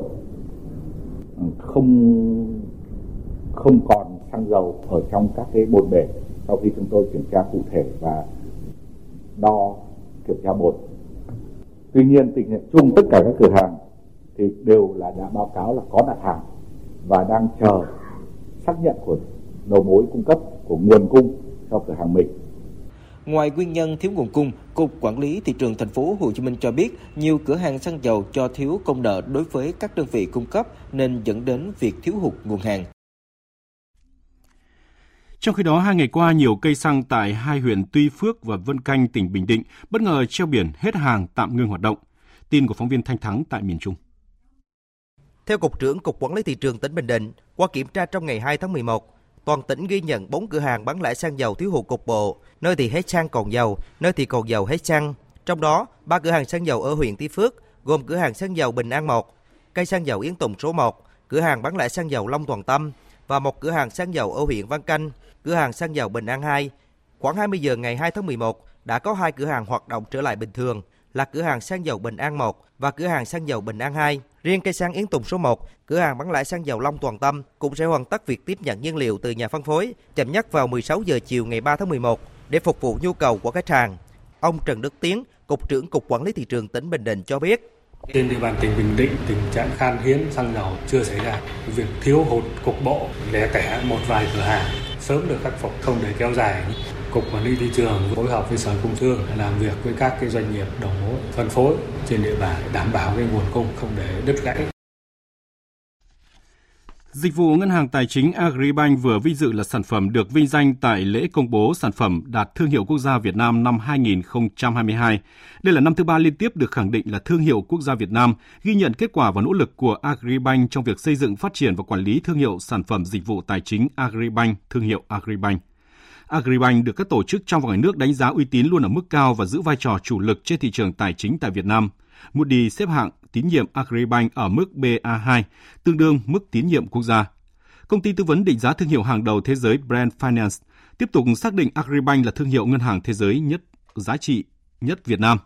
không còn xăng dầu ở trong các cái bồn bể. Sau khi chúng tôi kiểm tra cụ thể và đo kiểm tra bột, tuy nhiên tình hình chung tất cả các cửa hàng thì đều là đã báo cáo là có đặt hàng và đang chờ xác nhận của đầu mối cung cấp, của nguồn cung cho cửa hàng mình. Ngoài nguyên nhân thiếu nguồn cung, Cục Quản lý thị trường thành phố Hồ Chí Minh cho biết nhiều cửa hàng xăng dầu cho thiếu công nợ đối với các đơn vị cung cấp nên dẫn đến việc thiếu hụt nguồn hàng. Trong khi đó, 2 ngày qua, nhiều cây xăng tại 2 huyện Tuy Phước và Vân Canh, tỉnh Bình Định bất ngờ treo biển hết hàng, tạm ngưng hoạt động. Tin của phóng viên Thanh Thắng tại miền Trung. Theo Cục trưởng Cục Quản lý Thị trường tỉnh Bình Định, qua kiểm tra trong ngày 2 tháng 11, toàn tỉnh ghi nhận 4 cửa hàng bán lẻ xăng dầu thiếu hụt cục bộ, nơi thì hết xăng còn dầu, nơi thì còn dầu hết xăng. Trong đó, 3 cửa hàng xăng dầu ở huyện Tuy Phước gồm cửa hàng xăng dầu Bình An 1, cây xăng dầu Yến Tùng số 1, cửa hàng bán lẻ xăng dầu Long Toàn Tâm và một cửa hàng xăng dầu ở huyện Văn Canh, cửa hàng xăng dầu Bình An 2. Khoảng 20 giờ ngày 2 tháng 11 đã có 2 cửa hàng hoạt động trở lại bình thường là cửa hàng xăng dầu Bình An 1 và cửa hàng xăng dầu Bình An 2. Riêng cây xăng Yến Tùng số 1, cửa hàng bán lẻ xăng dầu Long Toàn Tâm cũng sẽ hoàn tất việc tiếp nhận nhiên liệu từ nhà phân phối chậm nhất vào 16 giờ chiều ngày 3 tháng 11 để phục vụ nhu cầu của khách hàng. Ông Trần Đức Tiến, Cục trưởng Cục Quản lý Thị trường tỉnh Bình Định cho biết: Trên địa bàn tỉnh Bình Định, tình trạng khan hiếm xăng dầu chưa xảy ra. Việc thiếu hụt cục bộ, lẻ tẻ một vài cửa hàng sớm được khắc phục, không để kéo dài. Cục Quản lý Thị trường phối hợp với Sở Công Thương làm việc với các cái doanh nghiệp đầu mối phân phối trên địa bàn để đảm bảo cái nguồn cung, không để đứt gãy. Dịch vụ ngân hàng tài chính Agribank vừa vinh dự là sản phẩm được vinh danh tại lễ công bố sản phẩm đạt thương hiệu quốc gia Việt Nam năm 2022. Đây là năm thứ 3 liên tiếp được khẳng định là thương hiệu quốc gia Việt Nam, ghi nhận kết quả và nỗ lực của Agribank trong việc xây dựng, phát triển và quản lý thương hiệu sản phẩm dịch vụ tài chính Agribank, thương hiệu Agribank. Agribank được các tổ chức trong và ngoài nước đánh giá uy tín luôn ở mức cao và giữ vai trò chủ lực trên thị trường tài chính tại Việt Nam. Moody xếp hạng tín nhiệm Agribank ở mức BA2, tương đương mức tín nhiệm quốc gia. Công ty tư vấn định giá thương hiệu hàng đầu thế giới Brand Finance tiếp tục xác định Agribank là thương hiệu ngân hàng thế giới nhất giá trị nhất Việt Nam.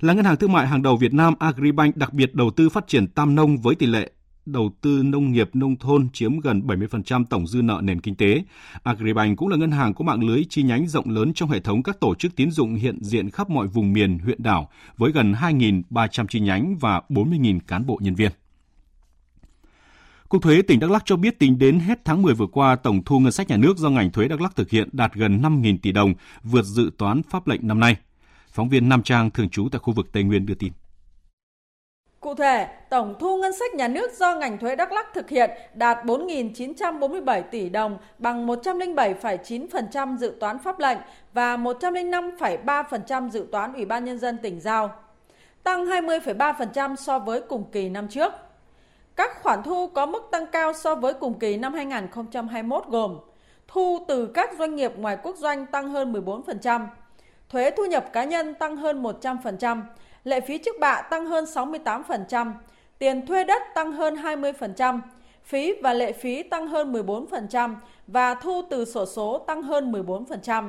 Là ngân hàng thương mại hàng đầu Việt Nam, Agribank đặc biệt đầu tư phát triển tam nông với tỷ lệ đầu tư nông nghiệp nông thôn chiếm gần 70% tổng dư nợ nền kinh tế. Agribank cũng là ngân hàng có mạng lưới chi nhánh rộng lớn trong hệ thống các tổ chức tín dụng hiện diện khắp mọi vùng miền, huyện đảo với gần 2.300 chi nhánh và 40.000 cán bộ nhân viên. Cục thuế tỉnh Đắk Lắk cho biết tính đến hết tháng 10 vừa qua, tổng thu ngân sách nhà nước do ngành thuế Đắk Lắk thực hiện đạt gần 5.000 tỷ đồng, vượt dự toán pháp lệnh năm nay. Phóng viên Nam Trang thường trú tại khu vực Tây Nguyên đưa tin. Cụ thể, tổng thu ngân sách nhà nước do ngành thuế Đắk Lắk thực hiện đạt 4.947 tỷ đồng, bằng 107,9% dự toán pháp lệnh và 105,3% dự toán Ủy ban Nhân dân tỉnh giao, tăng 20,3% so với cùng kỳ năm trước. Các khoản thu có mức tăng cao so với cùng kỳ năm 2021 gồm thu từ các doanh nghiệp ngoài quốc doanh tăng hơn 14%, thuế thu nhập cá nhân tăng hơn 100%, lệ phí trước bạ tăng hơn 68%, tiền thuê đất tăng hơn 20%, phí và lệ phí tăng hơn 14% và thu từ xổ số tăng hơn 14%.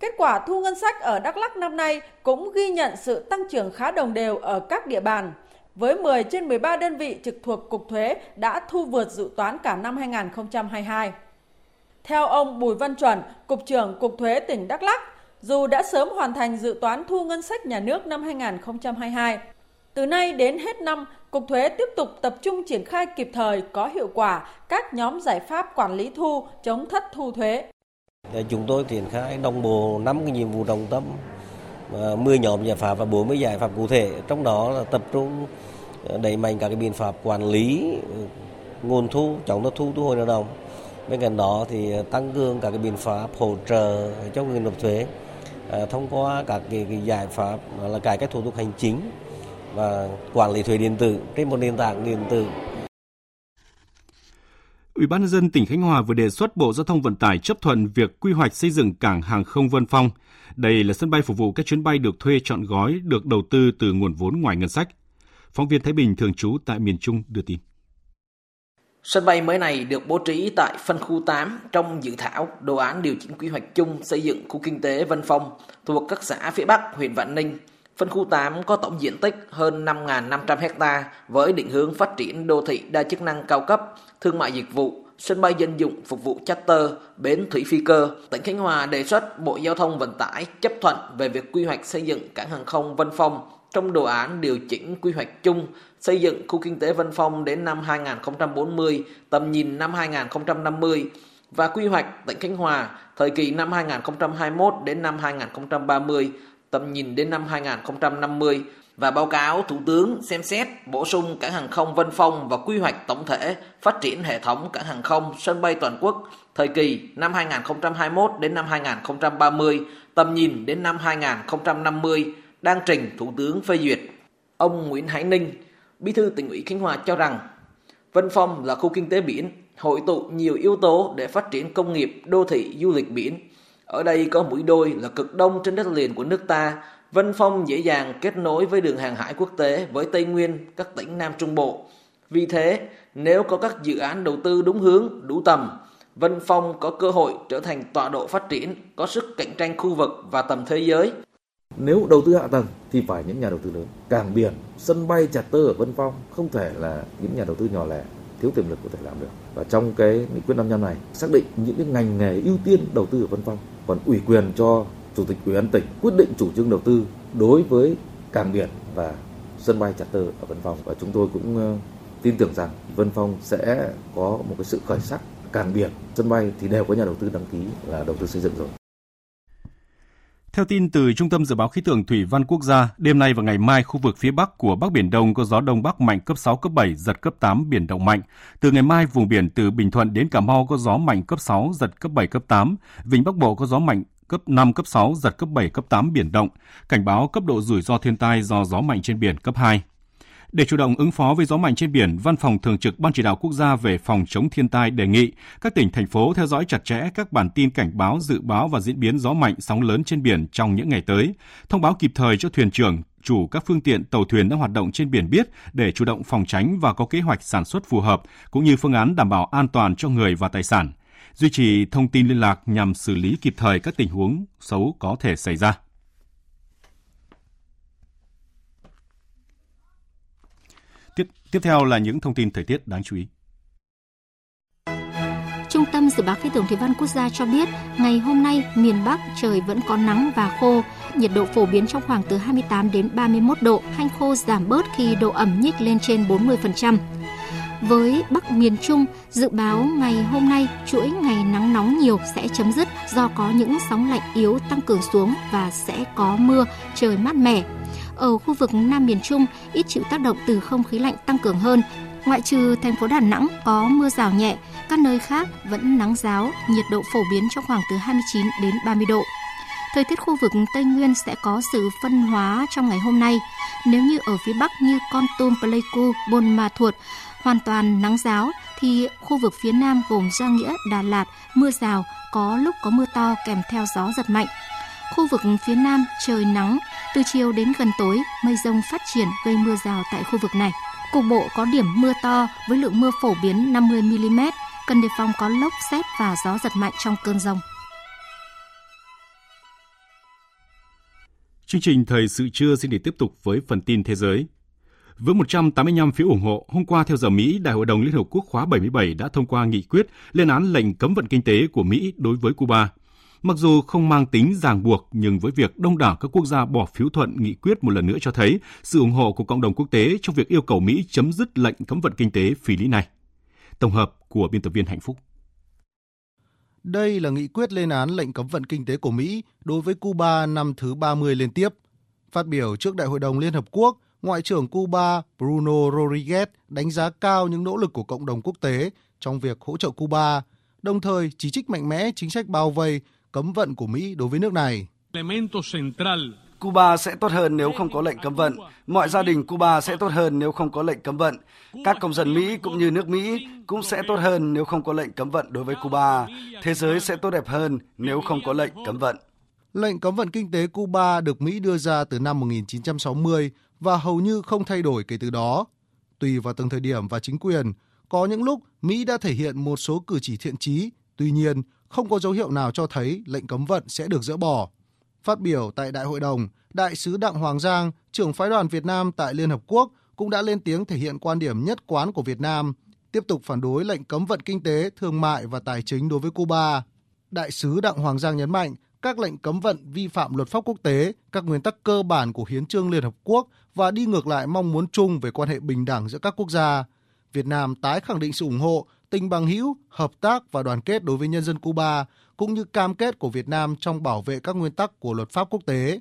Kết quả thu ngân sách ở Đắk Lắk năm nay cũng ghi nhận sự tăng trưởng khá đồng đều ở các địa bàn, với 10 trên 13 đơn vị trực thuộc Cục Thuế đã thu vượt dự toán cả năm 2022. Theo ông Bùi Văn Chuẩn, Cục trưởng Cục Thuế tỉnh Đắk Lắk, dù đã sớm hoàn thành dự toán thu ngân sách nhà nước năm 2022, từ nay đến hết năm, Cục Thuế tiếp tục tập trung triển khai kịp thời có hiệu quả các nhóm giải pháp quản lý thu, chống thất thu thuế. Chúng tôi triển khai đồng bộ 5 cái nhiệm vụ trọng tâm, 10 nhóm giải pháp và 40 giải pháp cụ thể, trong đó là tập trung đẩy mạnh các cái biện pháp quản lý nguồn thu, chống thất thu, thu hồi nợ động. Bên cạnh đó thì tăng cường các cái biện pháp hỗ trợ cho người nộp thuế thông qua các cái giải pháp là cải cách thủ tục hành chính và quản lý thuế điện tử trên một nền tảng điện tử. Ủy ban nhân dân tỉnh Khánh Hòa vừa đề xuất Bộ Giao thông Vận tải chấp thuận việc quy hoạch xây dựng cảng hàng không Vân Phong. Đây là sân bay phục vụ các chuyến bay được thuê trọn gói, được đầu tư từ nguồn vốn ngoài ngân sách. Phóng viên Thái Bình thường trú tại miền Trung đưa tin. Sân bay mới này được bố trí tại phân khu 8 trong dự thảo đồ án điều chỉnh quy hoạch chung xây dựng khu kinh tế Vân Phong thuộc các xã phía Bắc huyện Vạn Ninh. Phân khu 8 có tổng diện tích hơn 5.500 ha với định hướng phát triển đô thị đa chức năng cao cấp, thương mại dịch vụ, sân bay dân dụng phục vụ charter, bến thủy phi cơ. Tỉnh Khánh Hòa đề xuất Bộ Giao thông Vận tải chấp thuận về việc quy hoạch xây dựng cảng hàng không Vân Phong trong đồ án điều chỉnh quy hoạch chung xây dựng khu kinh tế Vân Phong đến năm 2040, tầm nhìn năm 2050 và quy hoạch tỉnh Khánh Hòa thời kỳ năm 2021 đến năm 2030, tầm nhìn đến năm 2050 và báo cáo Thủ tướng xem xét bổ sung cảng hàng không Vân Phong và quy hoạch tổng thể phát triển hệ thống cảng hàng không sân bay toàn quốc thời kỳ năm 2021 đến năm 2030, tầm nhìn đến năm 2050 đang trình Thủ tướng phê duyệt. Ông Nguyễn Hải Ninh, Bí thư Tỉnh ủy Khánh Hòa cho rằng Vân Phong là khu kinh tế biển, hội tụ nhiều yếu tố để phát triển công nghiệp, đô thị, du lịch biển. Ở đây có mũi đôi là cực đông trên đất liền của nước ta. Vân Phong dễ dàng kết nối với đường hàng hải quốc tế với Tây Nguyên, các tỉnh Nam Trung Bộ. Vì thế, nếu có các dự án đầu tư đúng hướng, đủ tầm, Vân Phong có cơ hội trở thành tọa độ phát triển, có sức cạnh tranh khu vực và tầm thế giới. Nếu đầu tư hạ tầng thì phải những nhà đầu tư lớn. Cảng biển, sân bay charter ở Vân Phong không thể là những nhà đầu tư nhỏ lẻ, thiếu tiềm lực có thể làm được. Và trong cái nghị quyết 5 năm này xác định những cái ngành nghề ưu tiên đầu tư ở Vân Phong, còn ủy quyền cho Chủ tịch Ủy ban tỉnh quyết định chủ trương đầu tư đối với cảng biển và sân bay charter ở Vân Phong. Và chúng tôi cũng tin tưởng rằng Vân Phong sẽ có một cái sự khởi sắc. Cảng biển, sân bay thì đều có nhà đầu tư đăng ký là đầu tư xây dựng rồi. Theo tin từ Trung tâm Dự báo Khí tượng Thủy văn Quốc gia, đêm nay và ngày mai khu vực phía Bắc của Bắc Biển Đông có gió Đông Bắc mạnh cấp 6, cấp 7, giật cấp 8, biển động mạnh. Từ ngày mai, vùng biển từ Bình Thuận đến Cà Mau có gió mạnh cấp 6, giật cấp 7, cấp 8. Vịnh Bắc Bộ có gió mạnh cấp 5, cấp 6, giật cấp 7, cấp 8, biển động. Cảnh báo cấp độ rủi ro thiên tai do gió mạnh trên biển cấp 2. Để chủ động ứng phó với gió mạnh trên biển, Văn phòng Thường trực Ban Chỉ đạo Quốc gia về phòng chống thiên tai đề nghị các tỉnh, thành phố theo dõi chặt chẽ các bản tin cảnh báo, dự báo và diễn biến gió mạnh, sóng lớn trên biển trong những ngày tới, thông báo kịp thời cho thuyền trưởng, chủ các phương tiện tàu thuyền đang hoạt động trên biển biết để chủ động phòng tránh và có kế hoạch sản xuất phù hợp, cũng như phương án đảm bảo an toàn cho người và tài sản, duy trì thông tin liên lạc nhằm xử lý kịp thời các tình huống xấu có thể xảy ra. Tiếp theo là những thông tin thời tiết đáng chú ý. Trung tâm Dự báo Khí tượng Thủy văn Quốc gia cho biết, ngày hôm nay miền Bắc trời vẫn có nắng và khô, nhiệt độ phổ biến trong khoảng từ 28 đến 31 độ, hanh khô giảm bớt khi độ ẩm nhích lên trên 40%. Với Bắc miền Trung, dự báo ngày hôm nay chuỗi ngày nắng nóng nhiều sẽ chấm dứt do có những sóng lạnh yếu tăng cường xuống và sẽ có mưa, trời mát mẻ. Ở khu vực Nam miền Trung, ít chịu tác động từ không khí lạnh tăng cường hơn. Ngoại trừ thành phố Đà Nẵng có mưa rào nhẹ, các nơi khác vẫn nắng ráo, nhiệt độ phổ biến trong khoảng từ 29 đến 30 độ. Thời tiết khu vực Tây Nguyên sẽ có sự phân hóa trong ngày hôm nay. Nếu như ở phía Bắc như Kon Tum, Pleiku, Buôn Ma Thuột hoàn toàn nắng ráo, thì khu vực phía Nam gồm Gia Nghĩa, Đà Lạt mưa rào, có lúc có mưa to kèm theo gió giật mạnh. Khu vực phía Nam trời nắng, từ chiều đến gần tối mây dông phát triển gây mưa rào tại khu vực này. Cục bộ có điểm mưa to với lượng mưa phổ biến 50mm, cần đề phòng có lốc sét và gió giật mạnh trong cơn dông. Chương trình Thời sự trưa xin để tiếp tục với phần tin thế giới. Với 185 phiếu ủng hộ, hôm qua theo giờ Mỹ, Đại hội đồng Liên Hợp Quốc khóa 77 đã thông qua nghị quyết lên án lệnh cấm vận kinh tế của Mỹ đối với Cuba. Mặc dù không mang tính ràng buộc, nhưng với việc đông đảo các quốc gia bỏ phiếu thuận nghị quyết một lần nữa cho thấy sự ủng hộ của cộng đồng quốc tế trong việc yêu cầu Mỹ chấm dứt lệnh cấm vận kinh tế phi lý này. Tổng hợp của biên tập viên Hạnh Phúc. Đây là nghị quyết lên án lệnh cấm vận kinh tế của Mỹ đối với Cuba năm thứ 30 liên tiếp. Phát biểu trước Đại hội đồng Liên Hợp Quốc, Ngoại trưởng Cuba Bruno Rodriguez đánh giá cao những nỗ lực của cộng đồng quốc tế trong việc hỗ trợ Cuba, đồng thời chỉ trích mạnh mẽ chính sách bao vây, cấm vận của Mỹ đối với nước này. Cuba sẽ tốt hơn nếu không có lệnh cấm vận. Mọi gia đình Cuba sẽ tốt hơn nếu không có lệnh cấm vận. Các công dân Mỹ cũng như nước Mỹ cũng sẽ tốt hơn nếu không có lệnh cấm vận đối với Cuba. Thế giới sẽ tốt đẹp hơn nếu không có lệnh cấm vận. Lệnh cấm vận kinh tế Cuba được Mỹ đưa ra từ năm 1960 và hầu như không thay đổi kể từ đó. Tùy vào từng thời điểm và chính quyền, có những lúc Mỹ đã thể hiện một số cử chỉ thiện chí, tuy nhiên không có dấu hiệu nào cho thấy lệnh cấm vận sẽ được dỡ bỏ. Phát biểu tại Đại hội đồng, Đại sứ Đặng Hoàng Giang, trưởng phái đoàn Việt Nam tại Liên Hợp Quốc cũng đã lên tiếng thể hiện quan điểm nhất quán của Việt Nam, tiếp tục phản đối lệnh cấm vận kinh tế, thương mại và tài chính đối với Cuba. Đại sứ Đặng Hoàng Giang nhấn mạnh các lệnh cấm vận vi phạm luật pháp quốc tế, các nguyên tắc cơ bản của Hiến chương Liên Hợp Quốc và đi ngược lại mong muốn chung về quan hệ bình đẳng giữa các quốc gia. Việt Nam tái khẳng định sự ủng hộ, tình bằng hữu, hợp tác và đoàn kết đối với nhân dân Cuba, cũng như cam kết của Việt Nam trong bảo vệ các nguyên tắc của luật pháp quốc tế.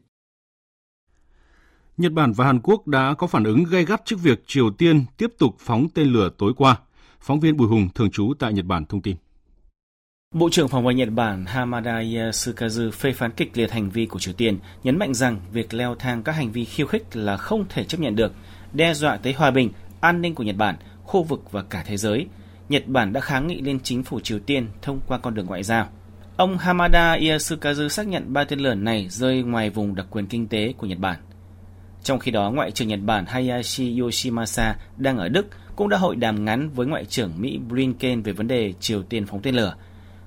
Nhật Bản và Hàn Quốc đã có phản ứng gay gắt trước việc Triều Tiên tiếp tục phóng tên lửa tối qua. Phóng viên Bùi Hùng, thường trú tại Nhật Bản thông tin. Bộ trưởng Phòng vệ Nhật Bản Hamada Yasukazu phê phán kịch liệt hành vi của Triều Tiên, nhấn mạnh rằng việc leo thang các hành vi khiêu khích là không thể chấp nhận được, đe dọa tới hòa bình, an ninh của Nhật Bản, khu vực và cả thế giới. Nhật Bản đã kháng nghị lên chính phủ Triều Tiên thông qua con đường ngoại giao. Ông Hamada Yasukazu xác nhận ba tên lửa này rơi ngoài vùng đặc quyền kinh tế của Nhật Bản. Trong khi đó, Ngoại trưởng Nhật Bản Hayashi Yoshimasa đang ở Đức cũng đã hội đàm ngắn với Ngoại trưởng Mỹ Blinken về vấn đề Triều Tiên phóng tên lửa.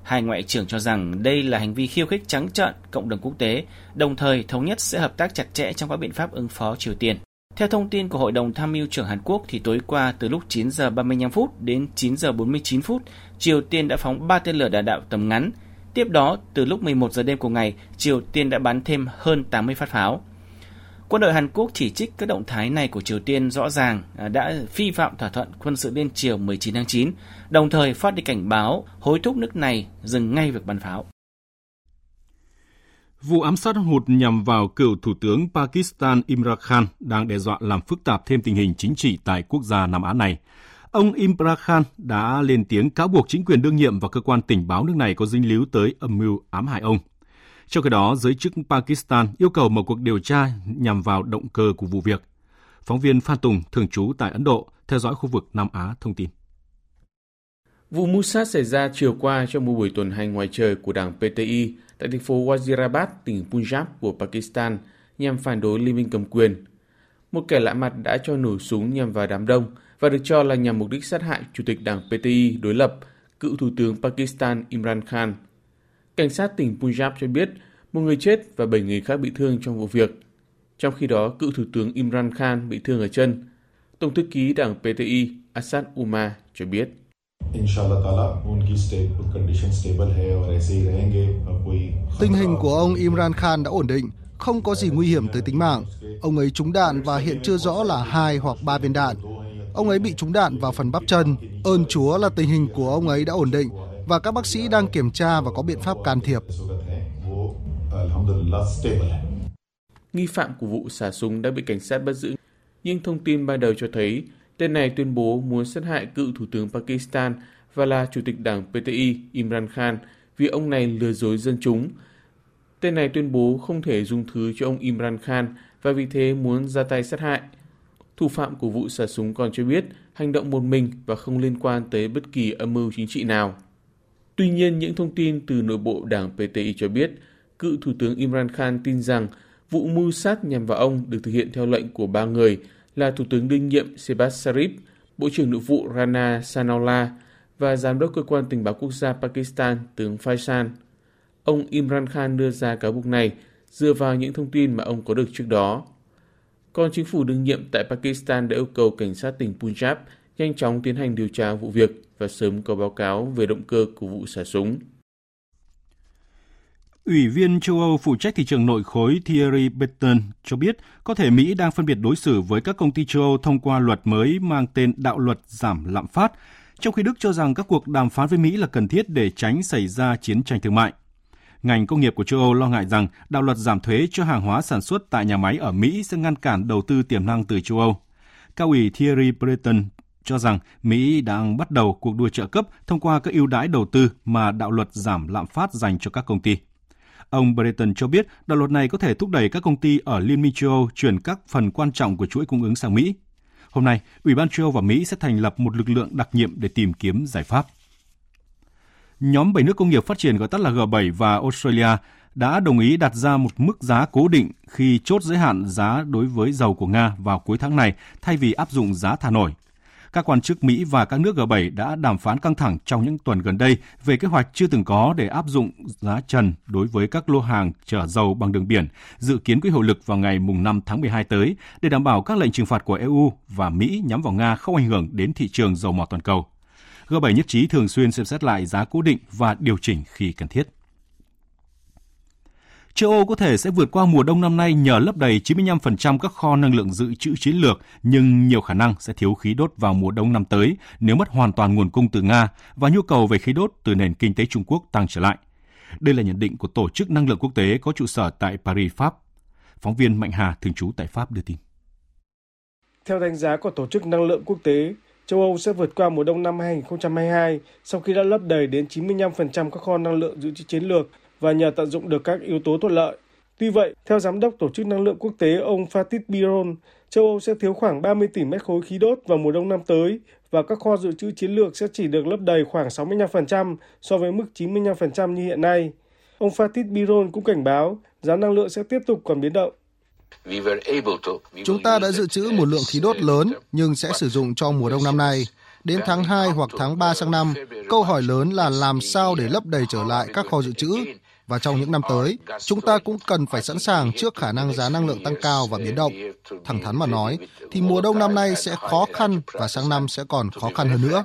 Hai ngoại trưởng cho rằng đây là hành vi khiêu khích trắng trợn cộng đồng quốc tế, đồng thời thống nhất sẽ hợp tác chặt chẽ trong các biện pháp ứng phó Triều Tiên. Theo thông tin của Hội đồng Tham mưu trưởng Hàn Quốc thì tối qua từ lúc 9:35 đến 9:49, Triều Tiên đã phóng 3 tên lửa đạn đạo tầm ngắn. Tiếp đó, từ lúc 11 giờ đêm cùng ngày, Triều Tiên đã bắn thêm hơn 80 phát pháo. Quân đội Hàn Quốc chỉ trích các động thái này của Triều Tiên rõ ràng đã vi phạm thỏa thuận quân sự liên Triều 19 tháng 9, đồng thời phát đi cảnh báo hối thúc nước này dừng ngay việc bắn pháo. Vụ ám sát hụt nhằm vào cựu Thủ tướng Pakistan Imran Khan đang đe dọa làm phức tạp thêm tình hình chính trị tại quốc gia Nam Á này. Ông Imran Khan đã lên tiếng cáo buộc chính quyền đương nhiệm và cơ quan tình báo nước này có dính líu tới âm mưu ám hại ông. Trong khi đó, giới chức Pakistan yêu cầu một cuộc điều tra nhằm vào động cơ của vụ việc. Phóng viên Phan Tùng, thường trú tại Ấn Độ, theo dõi khu vực Nam Á thông tin. Vụ mưu sát xảy ra chiều qua trong một buổi tuần hành ngoài trời của đảng PTI tại thành phố Wazirabad, tỉnh Punjab của Pakistan nhằm phản đối liên minh cầm quyền. Một kẻ lạ mặt đã cho nổ súng nhằm vào đám đông và được cho là nhằm mục đích sát hại chủ tịch đảng PTI đối lập, cựu thủ tướng Pakistan Imran Khan. Cảnh sát tỉnh Punjab cho biết một người chết và 7 người khác bị thương trong vụ việc. Trong khi đó, cựu thủ tướng Imran Khan bị thương ở chân. Tổng thư ký Đảng PTI Asad Uma cho biết. Tình hình của ông Imran Khan đã ổn định, không có gì nguy hiểm tới tính mạng. Ông ấy trúng đạn và hiện chưa rõ là 2 hoặc 3 viên đạn. Ông ấy bị trúng đạn vào phần bắp chân. Ơn Chúa là tình hình của ông ấy đã ổn định và các bác sĩ đang kiểm tra và có biện pháp can thiệp. Nghi phạm của vụ xả súng đã bị cảnh sát bắt giữ, nhưng thông tin ban đầu cho thấy tên này tuyên bố muốn sát hại cựu thủ tướng Pakistan và là chủ tịch đảng PTI Imran Khan vì ông này lừa dối dân chúng. Tên này tuyên bố không thể dung thứ cho ông Imran Khan và vì thế muốn ra tay sát hại. Thủ phạm của vụ xả súng còn cho biết hành động một mình và không liên quan tới bất kỳ âm mưu chính trị nào. Tuy nhiên, những thông tin từ nội bộ đảng PTI cho biết, cựu thủ tướng Imran Khan tin rằng vụ mưu sát nhằm vào ông được thực hiện theo lệnh của 3 người là Thủ tướng đương nhiệm Sebaz Sharif, Bộ trưởng Nội vụ Rana Sanaullah và Giám đốc Cơ quan Tình báo Quốc gia Pakistan tướng Faisal. Ông Imran Khan đưa ra cáo buộc này dựa vào những thông tin mà ông có được trước đó. Còn chính phủ đương nhiệm tại Pakistan đã yêu cầu cảnh sát tỉnh Punjab nhanh chóng tiến hành điều tra vụ việc và sớm có báo cáo về động cơ của vụ xả súng. Ủy viên châu Âu phụ trách thị trường nội khối Thierry Breton cho biết có thể Mỹ đang phân biệt đối xử với các công ty châu Âu thông qua luật mới mang tên đạo luật giảm lạm phát, trong khi Đức cho rằng các cuộc đàm phán với Mỹ là cần thiết để tránh xảy ra chiến tranh thương mại. Ngành công nghiệp của châu Âu lo ngại rằng đạo luật giảm thuế cho hàng hóa sản xuất tại nhà máy ở Mỹ sẽ ngăn cản đầu tư tiềm năng từ châu Âu. Cao ủy Thierry Breton cho rằng Mỹ đang bắt đầu cuộc đua trợ cấp thông qua các ưu đãi đầu tư mà đạo luật giảm lạm phát dành cho các công ty. Ông Breton cho biết đạo luật này có thể thúc đẩy các công ty ở Liên minh châu Âu chuyển các phần quan trọng của chuỗi cung ứng sang Mỹ. Hôm nay, Ủy ban châu Âu và Mỹ sẽ thành lập một lực lượng đặc nhiệm để tìm kiếm giải pháp. Nhóm 7 nước công nghiệp phát triển gọi tắt là G7 và Australia đã đồng ý đặt ra một mức giá cố định khi chốt giới hạn giá đối với dầu của Nga vào cuối tháng này thay vì áp dụng giá thả nổi. Các quan chức Mỹ và các nước G7 đã đàm phán căng thẳng trong những tuần gần đây về kế hoạch chưa từng có để áp dụng giá trần đối với các lô hàng chở dầu bằng đường biển, dự kiến có hiệu lực vào ngày 5 tháng 12 tới để đảm bảo các lệnh trừng phạt của EU và Mỹ nhắm vào Nga không ảnh hưởng đến thị trường dầu mỏ toàn cầu. G7 nhất trí thường xuyên xem xét lại giá cố định và điều chỉnh khi cần thiết. Châu Âu có thể sẽ vượt qua mùa đông năm nay nhờ lấp đầy 95% các kho năng lượng dự trữ chiến lược, nhưng nhiều khả năng sẽ thiếu khí đốt vào mùa đông năm tới nếu mất hoàn toàn nguồn cung từ Nga và nhu cầu về khí đốt từ nền kinh tế Trung Quốc tăng trở lại. Đây là nhận định của Tổ chức Năng lượng Quốc tế có trụ sở tại Paris, Pháp. Phóng viên Mạnh Hà, thường trú tại Pháp đưa tin. Theo đánh giá của Tổ chức Năng lượng Quốc tế, châu Âu sẽ vượt qua mùa đông năm 2022 sau khi đã lấp đầy đến 95% các kho năng lượng dự trữ chiến lược và nhờ tận dụng được các yếu tố thuận lợi. Tuy vậy, theo Giám đốc Tổ chức Năng lượng Quốc tế ông Fatih Birol, châu Âu sẽ thiếu khoảng 30 tỷ mét khối khí đốt vào mùa đông năm tới và các kho dự trữ chiến lược sẽ chỉ được lấp đầy khoảng 65% so với mức 95% như hiện nay. Ông Fatih Birol cũng cảnh báo giá năng lượng sẽ tiếp tục còn biến động. Chúng ta đã dự trữ một lượng khí đốt lớn nhưng sẽ sử dụng cho mùa đông năm nay. Đến tháng 2 hoặc tháng 3 sang năm, câu hỏi lớn là làm sao để lấp đầy trở lại các kho dự trữ. Và trong những năm tới, chúng ta cũng cần phải sẵn sàng trước khả năng giá năng lượng tăng cao và biến động. Thẳng thắn mà nói, thì mùa đông năm nay sẽ khó khăn và sang năm sẽ còn khó khăn hơn nữa.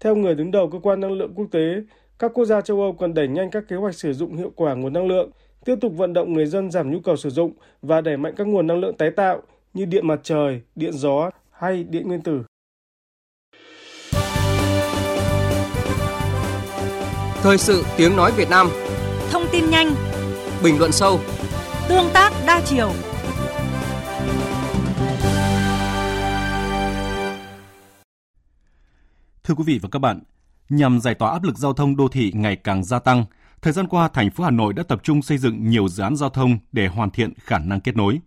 Theo người đứng đầu Cơ quan Năng lượng Quốc tế, các quốc gia châu Âu cần đẩy nhanh các kế hoạch sử dụng hiệu quả nguồn năng lượng, tiếp tục vận động người dân giảm nhu cầu sử dụng và đẩy mạnh các nguồn năng lượng tái tạo như điện mặt trời, điện gió hay điện nguyên tử. Thời sự tiếng nói Việt Nam. Thông tin nhanh, bình luận sâu, tương tác đa chiều. Thưa quý vị và các bạn, nhằm giải tỏa áp lực giao thông đô thị ngày càng gia tăng, thời gian qua thành phố Hà Nội đã tập trung xây dựng nhiều dự án giao thông để hoàn thiện khả năng kết nối.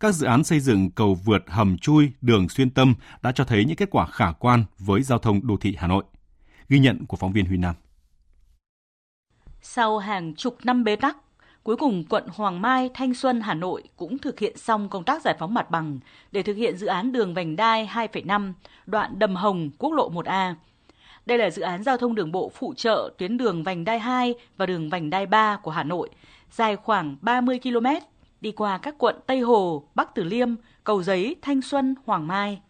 Các dự án xây dựng cầu vượt, hầm chui, đường xuyên tâm đã cho thấy những kết quả khả quan với giao thông đô thị Hà Nội. Ghi nhận của phóng viên Huy Nam. Sau hàng chục năm bế tắc, cuối cùng quận Hoàng Mai, Thanh Xuân, Hà Nội cũng thực hiện xong công tác giải phóng mặt bằng để thực hiện dự án đường vành đai 2,5, đoạn Đầm Hồng, quốc lộ 1A. Đây là dự án giao thông đường bộ phụ trợ tuyến đường vành đai 2 và đường vành đai 3 của Hà Nội, dài khoảng 30 km, đi qua các quận Tây Hồ, Bắc Từ Liêm, Cầu Giấy, Thanh Xuân, Hoàng Mai.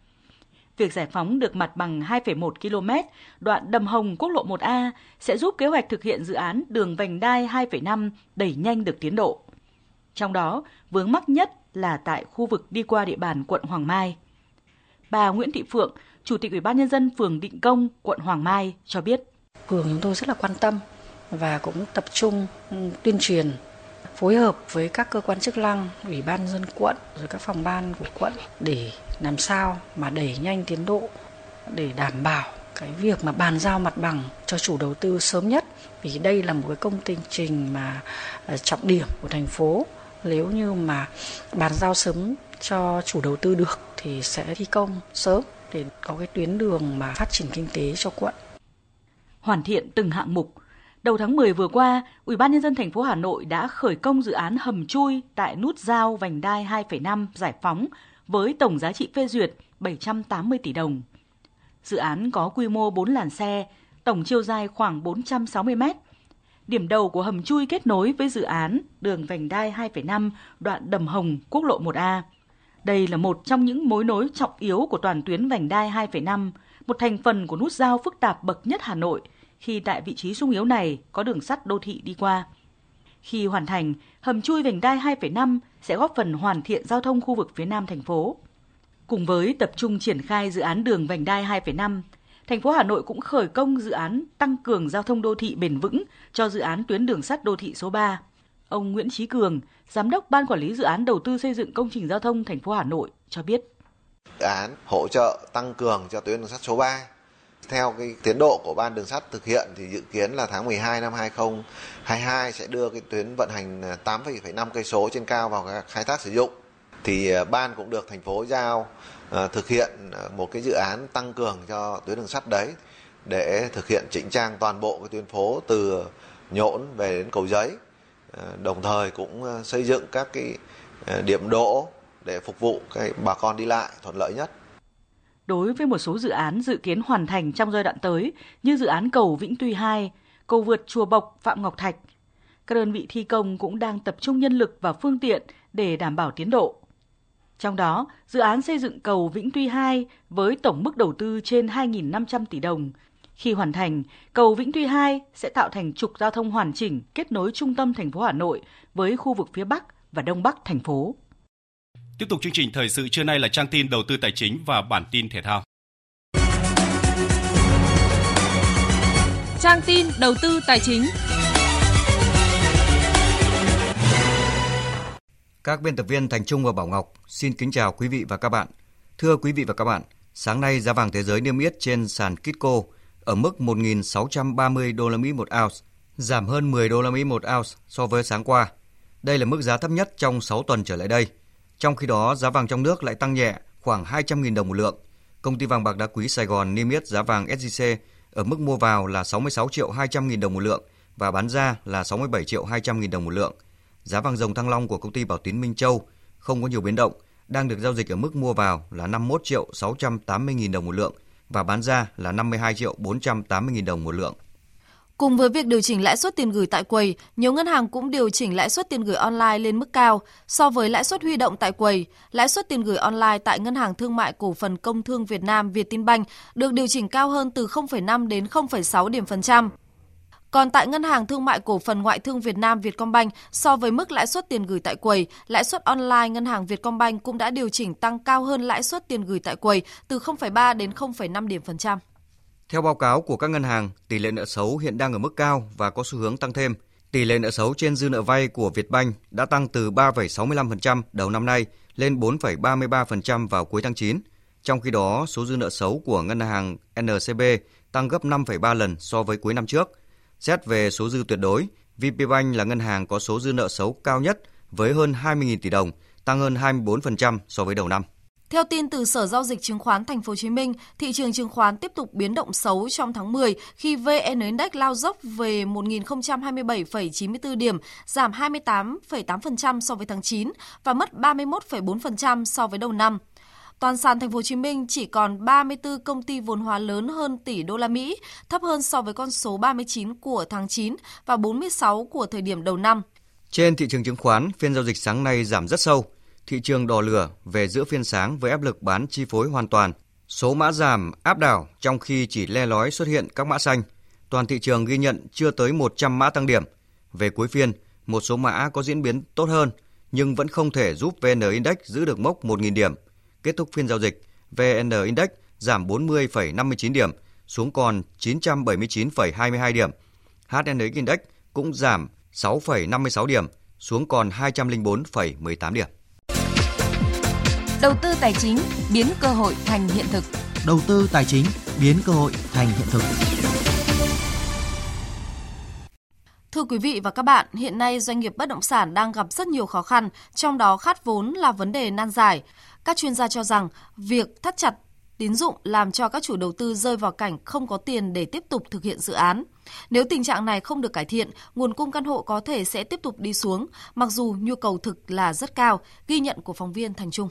việc giải phóng được mặt bằng 2,1 km đoạn Đầm Hồng quốc lộ 1A sẽ giúp kế hoạch thực hiện dự án đường vành đai 2,5 đẩy nhanh được tiến độ. Trong đó, vướng mắc nhất là tại khu vực đi qua địa bàn quận Hoàng Mai. Bà Nguyễn Thị Phượng, Chủ tịch Ủy ban Nhân dân phường Định Công, quận Hoàng Mai cho biết. Phường chúng tôi rất là quan tâm và cũng tập trung tuyên truyền, phối hợp với các cơ quan chức năng, Ủy ban Nhân dân quận, rồi các phòng ban của quận để làm sao mà đẩy nhanh tiến độ để đảm bảo cái việc mà bàn giao mặt bằng cho chủ đầu tư sớm nhất. Vì đây là một cái công trình mà trọng điểm của thành phố. Nếu như mà bàn giao sớm cho chủ đầu tư được thì sẽ thi công sớm để có cái tuyến đường mà phát triển kinh tế cho quận. Hoàn thiện từng hạng mục. Đầu tháng 10 vừa qua, Ủy ban Nhân dân thành phố Hà Nội đã khởi công dự án hầm chui tại nút giao vành đai 2,5 Giải Phóng với tổng giá trị phê duyệt 780 tỷ đồng. Dự án có quy mô 4 làn xe, tổng chiều dài khoảng 460 mét. Điểm đầu của hầm chui kết nối với dự án đường vành đai 2,5 đoạn Đầm Hồng quốc lộ 1A. Đây là một trong những mối nối trọng yếu của toàn tuyến vành đai 2,5, một thành phần của nút giao phức tạp bậc nhất Hà Nội, khi tại vị trí xung yếu này có đường sắt đô thị đi qua. Khi hoàn thành, hầm chui vành đai 2,5 sẽ góp phần hoàn thiện giao thông khu vực phía Nam thành phố. Cùng với tập trung triển khai dự án đường vành đai 2,5, thành phố Hà Nội cũng khởi công dự án tăng cường giao thông đô thị bền vững cho dự án tuyến đường sắt đô thị số 3. Ông Nguyễn Chí Cường, Giám đốc Ban Quản lý Dự án Đầu tư xây dựng công trình giao thông thành phố Hà Nội cho biết. Dự án hỗ trợ tăng cường cho tuyến đường sắt số 3. Theo cái tiến độ của Ban Đường sắt thực hiện thì dự kiến là tháng 12 năm 2022 sẽ đưa cái tuyến vận hành 8,5 cây số trên cao vào khai thác sử dụng. Thì Ban cũng được thành phố giao thực hiện một cái dự án tăng cường cho tuyến đường sắt đấy để thực hiện chỉnh trang toàn bộ cái tuyến phố từ Nhổn về đến Cầu Giấy. Đồng thời cũng xây dựng các cái điểm đỗ để phục vụ cái bà con đi lại thuận lợi nhất. Đối với một số dự án dự kiến hoàn thành trong giai đoạn tới như dự án cầu Vĩnh Tuy 2, cầu vượt Chùa Bộc, Phạm Ngọc Thạch, các đơn vị thi công cũng đang tập trung nhân lực và phương tiện để đảm bảo tiến độ. Trong đó, dự án xây dựng cầu Vĩnh Tuy 2 với tổng mức đầu tư trên 2.500 tỷ đồng. Khi hoàn thành, cầu Vĩnh Tuy 2 sẽ tạo thành trục giao thông hoàn chỉnh kết nối trung tâm thành phố Hà Nội với khu vực phía Bắc và Đông Bắc thành phố. Tiếp tục chương trình thời sự trưa nay là trang tin đầu tư tài chính và bản tin thể thao. Trang tin đầu tư tài chính. Các biên tập viên Thành Trung và Bảo Ngọc xin kính chào quý vị và các bạn. Thưa quý vị và các bạn, sáng nay giá vàng thế giới niêm yết trên sàn Kitco ở mức 1.630 đô la Mỹ một ounce, giảm hơn 10 đô la Mỹ một ounce so với sáng qua. Đây là mức giá thấp nhất trong 6 tuần trở lại đây. Trong khi đó, giá vàng trong nước lại tăng nhẹ khoảng 200.000 đồng một lượng. Công ty vàng bạc đá quý Sài Gòn niêm yết giá vàng SJC ở mức mua vào là 66.200.000 đồng một lượng và bán ra là 67.200.000 đồng một lượng. Giá vàng dòng Thăng Long của công ty Bảo Tín Minh Châu không có nhiều biến động, đang được giao dịch ở mức mua vào là 51.680.000 đồng một lượng và bán ra là 52.480.000 đồng một lượng. Cùng với việc điều chỉnh lãi suất tiền gửi tại quầy, nhiều ngân hàng cũng điều chỉnh lãi suất tiền gửi online lên mức cao so với lãi suất huy động tại quầy. Lãi suất tiền gửi online tại Ngân hàng Thương mại Cổ phần Công thương Việt Nam Vietinbank được điều chỉnh cao hơn từ 0,5 đến 0,6 điểm phần trăm. Còn tại Ngân hàng Thương mại Cổ phần Ngoại thương Việt Nam Vietcombank, so với mức lãi suất tiền gửi tại quầy, lãi suất online Ngân hàng Vietcombank cũng đã điều chỉnh tăng cao hơn lãi suất tiền gửi tại quầy từ 0,3 đến 0,5 điểm phần trăm. Theo báo cáo của các ngân hàng, tỷ lệ nợ xấu hiện đang ở mức cao và có xu hướng tăng thêm. Tỷ lệ nợ xấu trên dư nợ vay của Vietbank đã tăng từ 3,65% đầu năm nay lên 4,33% vào cuối tháng 9. Trong khi đó, số dư nợ xấu của ngân hàng NCB tăng gấp 5,3 lần so với cuối năm trước. Xét về số dư tuyệt đối, VPBank là ngân hàng có số dư nợ xấu cao nhất với hơn 20.000 tỷ đồng, tăng hơn 24% so với đầu năm. Theo tin từ Sở Giao dịch Chứng khoán Thành phố Hồ Chí Minh, thị trường chứng khoán tiếp tục biến động xấu trong tháng 10 khi VN Index lao dốc về 1.027,94 điểm, giảm 28,8% so với tháng 9 và mất 31,4% so với đầu năm. Toàn sàn Thành phố Hồ Chí Minh chỉ còn 34 công ty vốn hóa lớn hơn tỷ đô la Mỹ, thấp hơn so với con số 39 của tháng 9 và 46 của thời điểm đầu năm. Trên thị trường chứng khoán, phiên giao dịch sáng nay giảm rất sâu. Thị trường đò lửa về giữa phiên sáng với áp lực bán chi phối hoàn toàn. Số mã giảm áp đảo trong khi chỉ le lói xuất hiện các mã xanh. Toàn thị trường ghi nhận chưa tới 100 mã tăng điểm. Về cuối phiên, một số mã có diễn biến tốt hơn nhưng vẫn không thể giúp VN Index giữ được mốc 1.000 điểm. Kết thúc phiên giao dịch, VN Index giảm 40,59 điểm xuống còn 979,22 điểm. HNX Index cũng giảm 6,56 điểm xuống còn 204,18 điểm. Đầu tư tài chính biến cơ hội thành hiện thực. Đầu tư tài chính biến cơ hội thành hiện thực. Thưa quý vị và các bạn, hiện nay doanh nghiệp bất động sản đang gặp rất nhiều khó khăn, trong đó khát vốn là vấn đề nan giải. Các chuyên gia cho rằng việc thắt chặt tín dụng làm cho các chủ đầu tư rơi vào cảnh không có tiền để tiếp tục thực hiện dự án. Nếu tình trạng này không được cải thiện, nguồn cung căn hộ có thể sẽ tiếp tục đi xuống, mặc dù nhu cầu thực là rất cao, ghi nhận của phóng viên Thành Trung.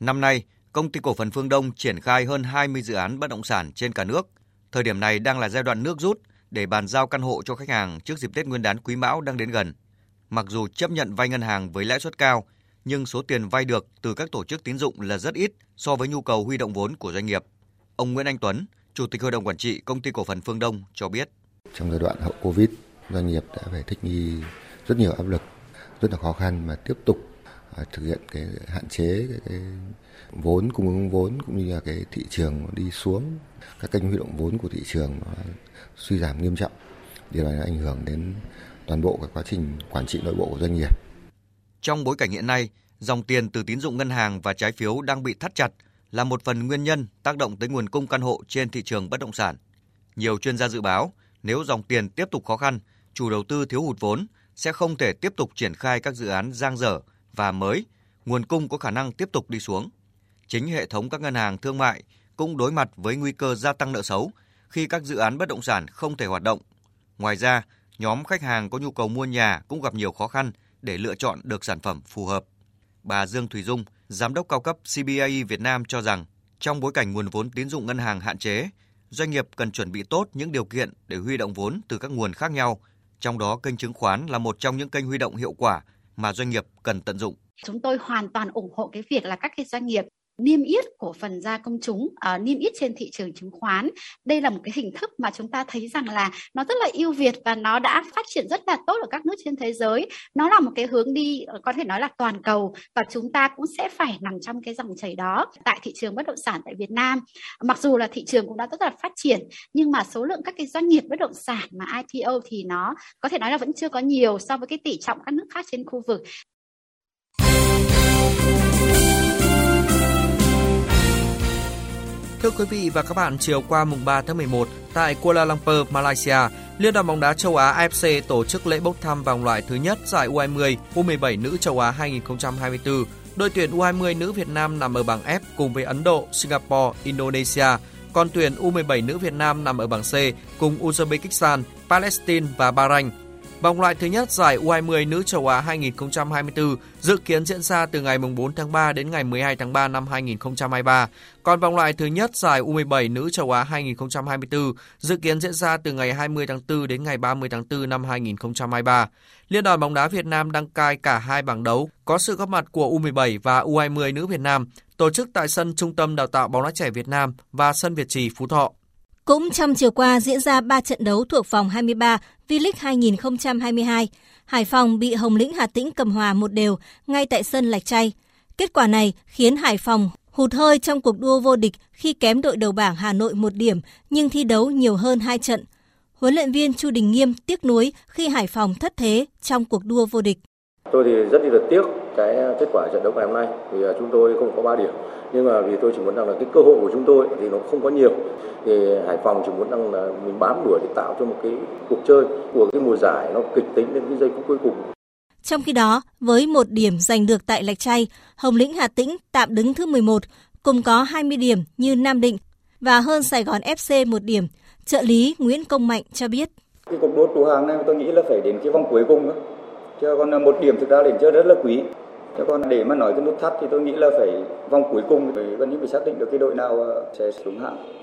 Năm nay, công ty cổ phần Phương Đông triển khai hơn 20 dự án bất động sản trên cả nước. Thời điểm này đang là giai đoạn nước rút để bàn giao căn hộ cho khách hàng trước dịp Tết Nguyên đán Quý Mão đang đến gần. Mặc dù chấp nhận vay ngân hàng với lãi suất cao, nhưng số tiền vay được từ các tổ chức tín dụng là rất ít so với nhu cầu huy động vốn của doanh nghiệp. Ông Nguyễn Anh Tuấn, Chủ tịch Hội đồng Quản trị Công ty Cổ phần Phương Đông cho biết. Trong giai đoạn hậu Covid, doanh nghiệp đã phải thích nghi rất nhiều áp lực, rất là khó khăn mà tiếp tục thực hiện cái hạn chế cái vốn cung ứng vốn cũng như là cái thị trường đi xuống, các kênh huy động vốn của thị trường nó suy giảm nghiêm trọng. Điều này ảnh hưởng đến toàn bộ cái quá trình quản trị nội bộ của doanh nghiệp. Trong bối cảnh hiện nay, dòng tiền từ tín dụng ngân hàng và trái phiếu đang bị thắt chặt là một phần nguyên nhân tác động tới nguồn cung căn hộ trên thị trường bất động sản. Nhiều chuyên gia dự báo, nếu dòng tiền tiếp tục khó khăn, chủ đầu tư thiếu hụt vốn sẽ không thể tiếp tục triển khai các dự án dang dở và mới, nguồn cung có khả năng tiếp tục đi xuống. Chính hệ thống các ngân hàng thương mại cũng đối mặt với nguy cơ gia tăng nợ xấu khi các dự án bất động sản không thể hoạt động. Ngoài ra, nhóm khách hàng có nhu cầu mua nhà cũng gặp nhiều khó khăn để lựa chọn được sản phẩm phù hợp. Bà Dương Thùy Dung, giám đốc cao cấp CBRE Việt Nam cho rằng, trong bối cảnh nguồn vốn tín dụng ngân hàng hạn chế, doanh nghiệp cần chuẩn bị tốt những điều kiện để huy động vốn từ các nguồn khác nhau, trong đó kênh chứng khoán là một trong những kênh huy động hiệu quả mà doanh nghiệp cần tận dụng. Chúng tôi hoàn toàn ủng hộ cái việc là các cái doanh nghiệp niêm yết cổ phần ra công chúng, niêm yết trên thị trường chứng khoán. Đây là một cái hình thức mà chúng ta thấy rằng là nó rất là ưu việt và nó đã phát triển rất là tốt ở các nước trên thế giới. Nó là một cái hướng đi có thể nói là toàn cầu và chúng ta cũng sẽ phải nằm trong cái dòng chảy đó. Tại thị trường bất động sản tại Việt Nam, mặc dù là thị trường cũng đã rất là phát triển nhưng mà số lượng các cái doanh nghiệp bất động sản mà IPO thì nó có thể nói là vẫn chưa có nhiều so với cái tỷ trọng các nước khác trên khu vực. Thưa quý vị và các bạn, chiều qua mùng 3 tháng 11 tại Kuala Lumpur, Malaysia, Liên đoàn bóng đá châu Á AFC tổ chức lễ bốc thăm vòng loại thứ nhất giải U20 U17 nữ châu Á 2024. Đội tuyển U20 nữ Việt Nam nằm ở bảng F cùng với Ấn Độ, Singapore, Indonesia. Còn tuyển U17 nữ Việt Nam nằm ở bảng C cùng Uzbekistan, Palestine và Bahrain. Vòng loại thứ nhất giải U20 nữ châu Á 2024 dự kiến diễn ra từ ngày 4 tháng 3 đến ngày 12 tháng 3 năm 2023. Còn vòng loại thứ nhất giải U17 nữ châu Á 2024 dự kiến diễn ra từ ngày 20 tháng 4 đến ngày 30 tháng 4 năm 2023. Liên đoàn bóng đá Việt Nam đăng cai cả hai bảng đấu có sự góp mặt của U17 và U20 nữ Việt Nam, tổ chức tại sân Trung tâm Đào tạo bóng đá trẻ Việt Nam và sân Việt Trì Phú Thọ. Cũng trong chiều qua diễn ra 3 trận đấu thuộc vòng 23 V-League 2022. Hải Phòng bị Hồng Lĩnh Hà Tĩnh cầm hòa 1-1 ngay tại sân Lạch Tray. Kết quả này khiến Hải Phòng hụt hơi trong cuộc đua vô địch khi kém đội đầu bảng Hà Nội 1 điểm nhưng thi đấu nhiều hơn 2 trận. Huấn luyện viên Chu Đình Nghiêm tiếc nuối khi Hải Phòng thất thế trong cuộc đua vô địch. Tôi thì rất là tiếc cái kết quả trận đấu ngày hôm nay vì chúng tôi không có 3 điểm. Nhưng mà vì tôi chỉ muốn rằng là cái cơ hội của chúng tôi thì nó không có nhiều. Thì Hải Phòng chỉ muốn rằng là mình bám đuổi để tạo cho một cái cuộc chơi của cái mùa giải nó kịch tính đến cái giây phút cuối cùng. Trong khi đó, với 1 điểm giành được tại Lạch Tray, Hồng Lĩnh Hà Tĩnh tạm đứng thứ 11, cùng có 20 điểm như Nam Định và hơn Sài Gòn FC 1 điểm. Trợ lý Nguyễn Công Mạnh cho biết. Cái cuộc đua trụ hạng này tôi nghĩ là phải đến cái vòng cuối cùng đó. Chứ còn 1 điểm thực ra đến chơi rất là quý. Chứ còn để mà nói cái nút thắt thì tôi nghĩ là phải vòng cuối cùng để gần như phải xác định được cái đội nào sẽ xuống hạng.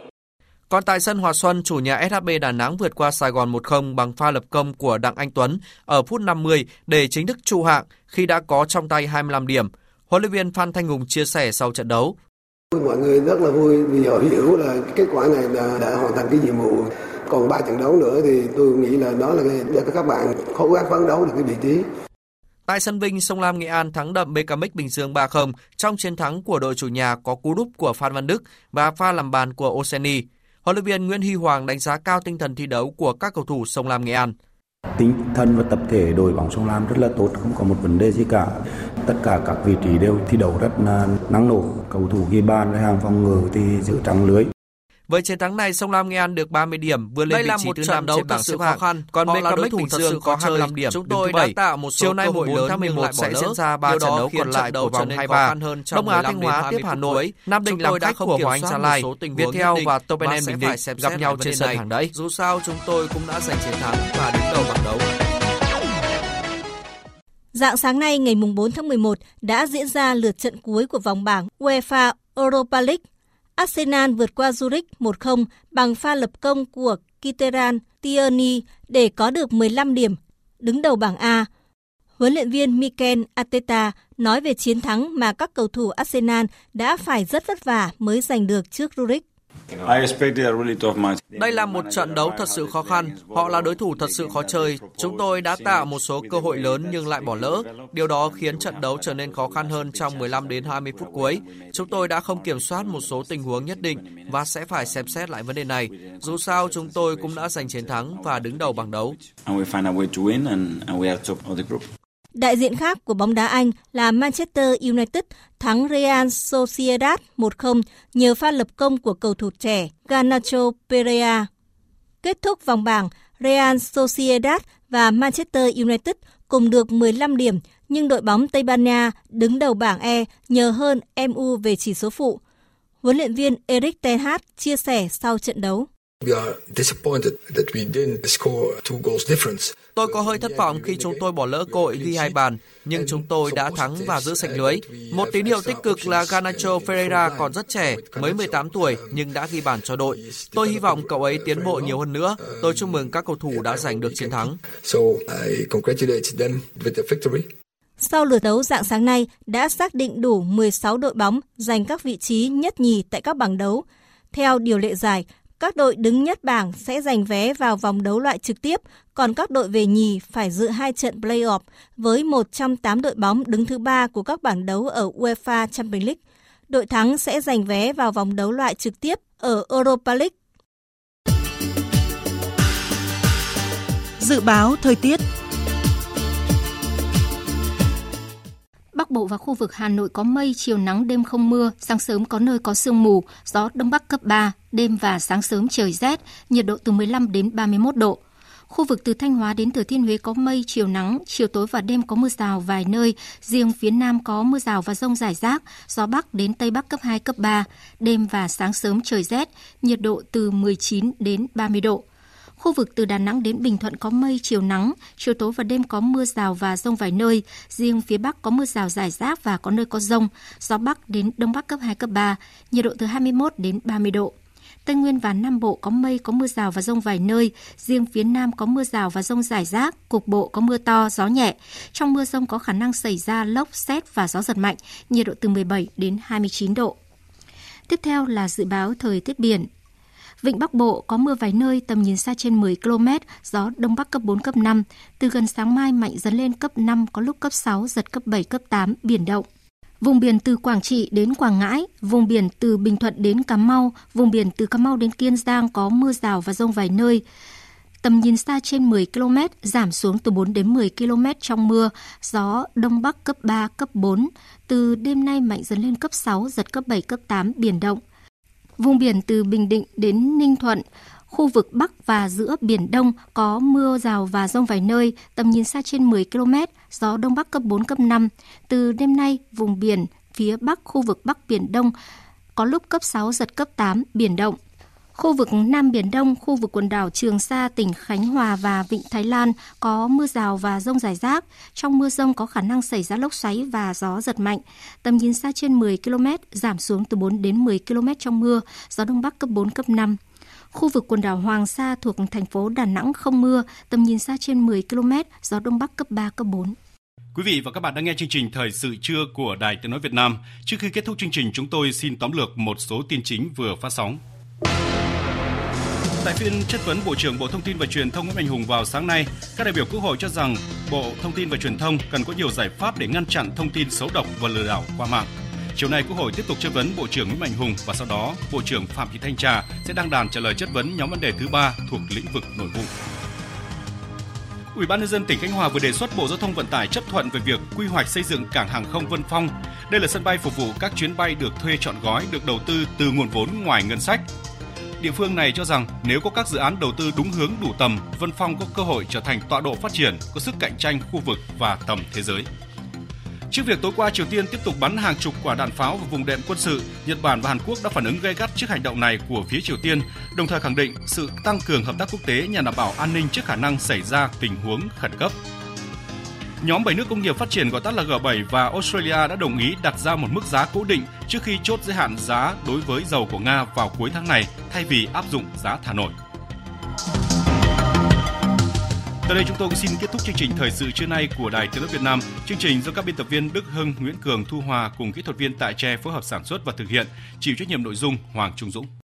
Còn tại sân Hòa Xuân, chủ nhà SHB Đà Nẵng vượt qua Sài Gòn 1-0 bằng pha lập công của Đặng Anh Tuấn ở phút 50 để chính thức trụ hạng khi đã có trong tay 25 điểm. Huấn luyện viên Phan Thanh Hùng chia sẻ sau trận đấu. Mọi người rất là vui vì họ hiểu là kết quả này là đã hoàn thành cái nhiệm vụ. Còn 3 trận đấu nữa thì tôi nghĩ là đó là để các bạn cố gắng phấn đấu được cái vị trí. Tại sân Vinh, Sông Lam Nghệ An thắng đậm BKMX Bình Dương 3-0. Trong chiến thắng của đội chủ nhà có cú đúp của Phan Văn Đức và pha làm bàn của Oseni. Huấn luyện viên Nguyễn Huy Hoàng đánh giá cao tinh thần thi đấu của các cầu thủ Sông Lam Nghệ An. Tinh thần và tập thể đội bóng Sông Lam rất là tốt, không có một vấn đề gì cả. Tất cả các vị trí đều thi đấu rất là năng nổ, cầu thủ ghi bàn, hàng phòng ngự thì giữ trắng lưới. Với chiến thắng này, Sông Lam Nghệ An được 30 điểm, vươn lên vị trí thứ 5 trên bảng xếp hạng. Còn BKMX Bình Dương có 25 điểm, chúng tôi đã tạo một số cơ hội lớn nhưng lại bỏ lỡ. Chiều nay 4/11 sẽ diễn ra 3 trận đấu còn lại của vòng 23. Đông Á Thanh Hóa tiếp Hà Nội, Nam Định làm khách của Hoàng Anh Gia Lai, Viettel và Tottenham Bình Định gặp nhau trên sân hàng đấy. Dù sao chúng tôi cũng đã giành chiến thắng và đứng đầu bảng đấu. Rạng sáng nay ngày 4 tháng 11 đã diễn ra lượt trận cuối của vòng bảng UEFA Europa League. Arsenal vượt qua Zurich 1-0 bằng pha lập công của Kiteran Tierney để có được 15 điểm, đứng đầu bảng A. Huấn luyện viên Mikel Arteta nói về chiến thắng mà các cầu thủ Arsenal đã phải rất vất vả mới giành được trước Zurich. Đây là một trận đấu thật sự khó khăn, họ là đối thủ thật sự khó chơi. Chúng tôi đã tạo một số cơ hội lớn nhưng lại bỏ lỡ. Điều đó khiến trận đấu trở nên khó khăn hơn trong 15 đến 20 phút cuối. Chúng tôi đã không kiểm soát một số tình huống nhất định và sẽ phải xem xét lại vấn đề này. Dù sao chúng tôi cũng đã giành chiến thắng và đứng đầu bảng đấu. Đại diện khác của bóng đá Anh là Manchester United thắng Real Sociedad 1-0 nhờ pha lập công của cầu thủ trẻ Garnacho Pereira. Kết thúc vòng bảng, Real Sociedad và Manchester United cùng được 15 điểm nhưng đội bóng Tây Ban Nha đứng đầu bảng E nhờ hơn MU về chỉ số phụ. Huấn luyện viên Erik ten Hag chia sẻ sau trận đấu. Tôi có hơi thất vọng khi chúng tôi bỏ lỡ cơ hội ghi 2 bàn, nhưng chúng tôi đã thắng và giữ sạch lưới. Một tín hiệu tích cực là Garnacho Pereira còn rất trẻ, mới 18 tuổi nhưng đã ghi bàn cho đội. Tôi hy vọng cậu ấy tiến bộ nhiều hơn nữa. Tôi chúc mừng các cầu thủ đã giành được chiến thắng. Sau lượt đấu rạng sáng nay đã xác định đủ 16 đội bóng giành các vị trí nhất nhì tại các bảng đấu. Theo điều lệ giải, các đội đứng nhất bảng sẽ giành vé vào vòng đấu loại trực tiếp, còn các đội về nhì phải dự 2 trận play-off với 1 trong 8 đội bóng đứng thứ 3 của các bảng đấu ở UEFA Champions League. Đội thắng sẽ giành vé vào vòng đấu loại trực tiếp ở Europa League. Dự báo thời tiết. Bắc Bộ và khu vực Hà Nội có mây, chiều nắng, đêm không mưa, sáng sớm có nơi có sương mù, gió Đông Bắc cấp 3, đêm và sáng sớm trời rét, nhiệt độ từ 15 đến 31 độ. Khu vực từ Thanh Hóa đến Thừa Thiên Huế có mây, chiều nắng, chiều tối và đêm có mưa rào vài nơi, riêng phía Nam có mưa rào và dông rải rác, gió Bắc đến Tây Bắc cấp 2, cấp 3, đêm và sáng sớm trời rét, nhiệt độ từ 19 đến 30 độ. Khu vực từ Đà Nẵng đến Bình Thuận có mây, chiều nắng, chiều tối và đêm có mưa rào và dông vài nơi. Riêng phía Bắc có mưa rào rải rác và có nơi có dông. Gió Bắc đến Đông Bắc cấp 2, cấp 3, nhiệt độ từ 21 đến 30 độ. Tây Nguyên và Nam Bộ có mây, có mưa rào và dông vài nơi. Riêng phía Nam có mưa rào và dông rải rác, cục bộ có mưa to, gió nhẹ. Trong mưa dông có khả năng xảy ra lốc, sét và gió giật mạnh, nhiệt độ từ 17 đến 29 độ. Tiếp theo là dự báo thời tiết biển. Vịnh Bắc Bộ có mưa vài nơi, tầm nhìn xa trên 10 km, gió Đông Bắc cấp 4, cấp 5. Từ gần sáng mai mạnh dần lên cấp 5, có lúc cấp 6, giật cấp 7, cấp 8, biển động. Vùng biển từ Quảng Trị đến Quảng Ngãi, vùng biển từ Bình Thuận đến Cà Mau, vùng biển từ Cà Mau đến Kiên Giang có mưa rào và dông vài nơi. Tầm nhìn xa trên 10 km, giảm xuống từ 4 đến 10 km trong mưa, gió Đông Bắc cấp 3, cấp 4. Từ đêm nay mạnh dần lên cấp 6, giật cấp 7, cấp 8, biển động. Vùng biển từ Bình Định đến Ninh Thuận, khu vực Bắc và giữa Biển Đông có mưa rào và dông vài nơi, tầm nhìn xa trên 10 km, gió Đông Bắc cấp 4, cấp 5. Từ đêm nay, vùng biển phía Bắc, khu vực Bắc Biển Đông có lúc cấp 6, giật cấp 8, biển động. Khu vực Nam Biển Đông, khu vực quần đảo Trường Sa, tỉnh Khánh Hòa và Vịnh Thái Lan có mưa rào và dông rải rác. Trong mưa dông có khả năng xảy ra lốc xoáy và gió giật mạnh. Tầm nhìn xa trên 10 km, giảm xuống từ 4 đến 10 km trong mưa, gió Đông Bắc cấp 4, cấp 5. Khu vực quần đảo Hoàng Sa thuộc thành phố Đà Nẵng không mưa, tầm nhìn xa trên 10 km, gió Đông Bắc cấp 3, cấp 4. Quý vị và các bạn đang nghe chương trình Thời sự trưa của Đài Tiếng nói Việt Nam. Trước khi kết thúc chương trình, chúng tôi xin tóm lược một số tin chính vừa phát sóng. Tại phiên chất vấn Bộ trưởng Bộ Thông tin và Truyền thông Nguyễn Mạnh Hùng vào sáng nay, các đại biểu Quốc hội cho rằng Bộ Thông tin và Truyền thông cần có nhiều giải pháp để ngăn chặn thông tin xấu độc và lừa đảo qua mạng. Chiều nay, Quốc hội tiếp tục chất vấn Bộ trưởng Nguyễn Mạnh Hùng và sau đó Bộ trưởng Phạm Thị Thanh Trà sẽ đăng đàn trả lời chất vấn nhóm vấn đề thứ 3 thuộc lĩnh vực nội vụ. Ủy ban nhân dân tỉnh Khánh Hòa vừa đề xuất Bộ Giao thông Vận tải chấp thuận về việc quy hoạch xây dựng cảng hàng không Vân Phong. Đây là sân bay phục vụ các chuyến bay được thuê trọn gói, được đầu tư từ nguồn vốn ngoài ngân sách. Địa phương này cho rằng nếu có các dự án đầu tư đúng hướng đủ tầm, Vân Phong có cơ hội trở thành tọa độ phát triển, có sức cạnh tranh khu vực và tầm thế giới. Trước việc tối qua Triều Tiên tiếp tục bắn hàng chục quả đạn pháo vào vùng đệm quân sự, Nhật Bản và Hàn Quốc đã phản ứng gay gắt trước hành động này của phía Triều Tiên, đồng thời khẳng định sự tăng cường hợp tác quốc tế nhằm đảm bảo an ninh trước khả năng xảy ra tình huống khẩn cấp. Nhóm 7 nước công nghiệp phát triển gọi tắt là G7 và Australia đã đồng ý đặt ra một mức giá cố định trước khi chốt giới hạn giá đối với dầu của Nga vào cuối tháng này thay vì áp dụng giá thả nổi. Tại đây chúng tôi cũng xin kết thúc chương trình Thời sự trưa nay của Đài Tiếng nói Việt Nam. Chương trình do các biên tập viên Đức Hưng, Nguyễn Cường, Thu Hòa cùng kỹ thuật viên Tại Tre phối hợp sản xuất và thực hiện, chịu trách nhiệm nội dung Hoàng Trung Dũng.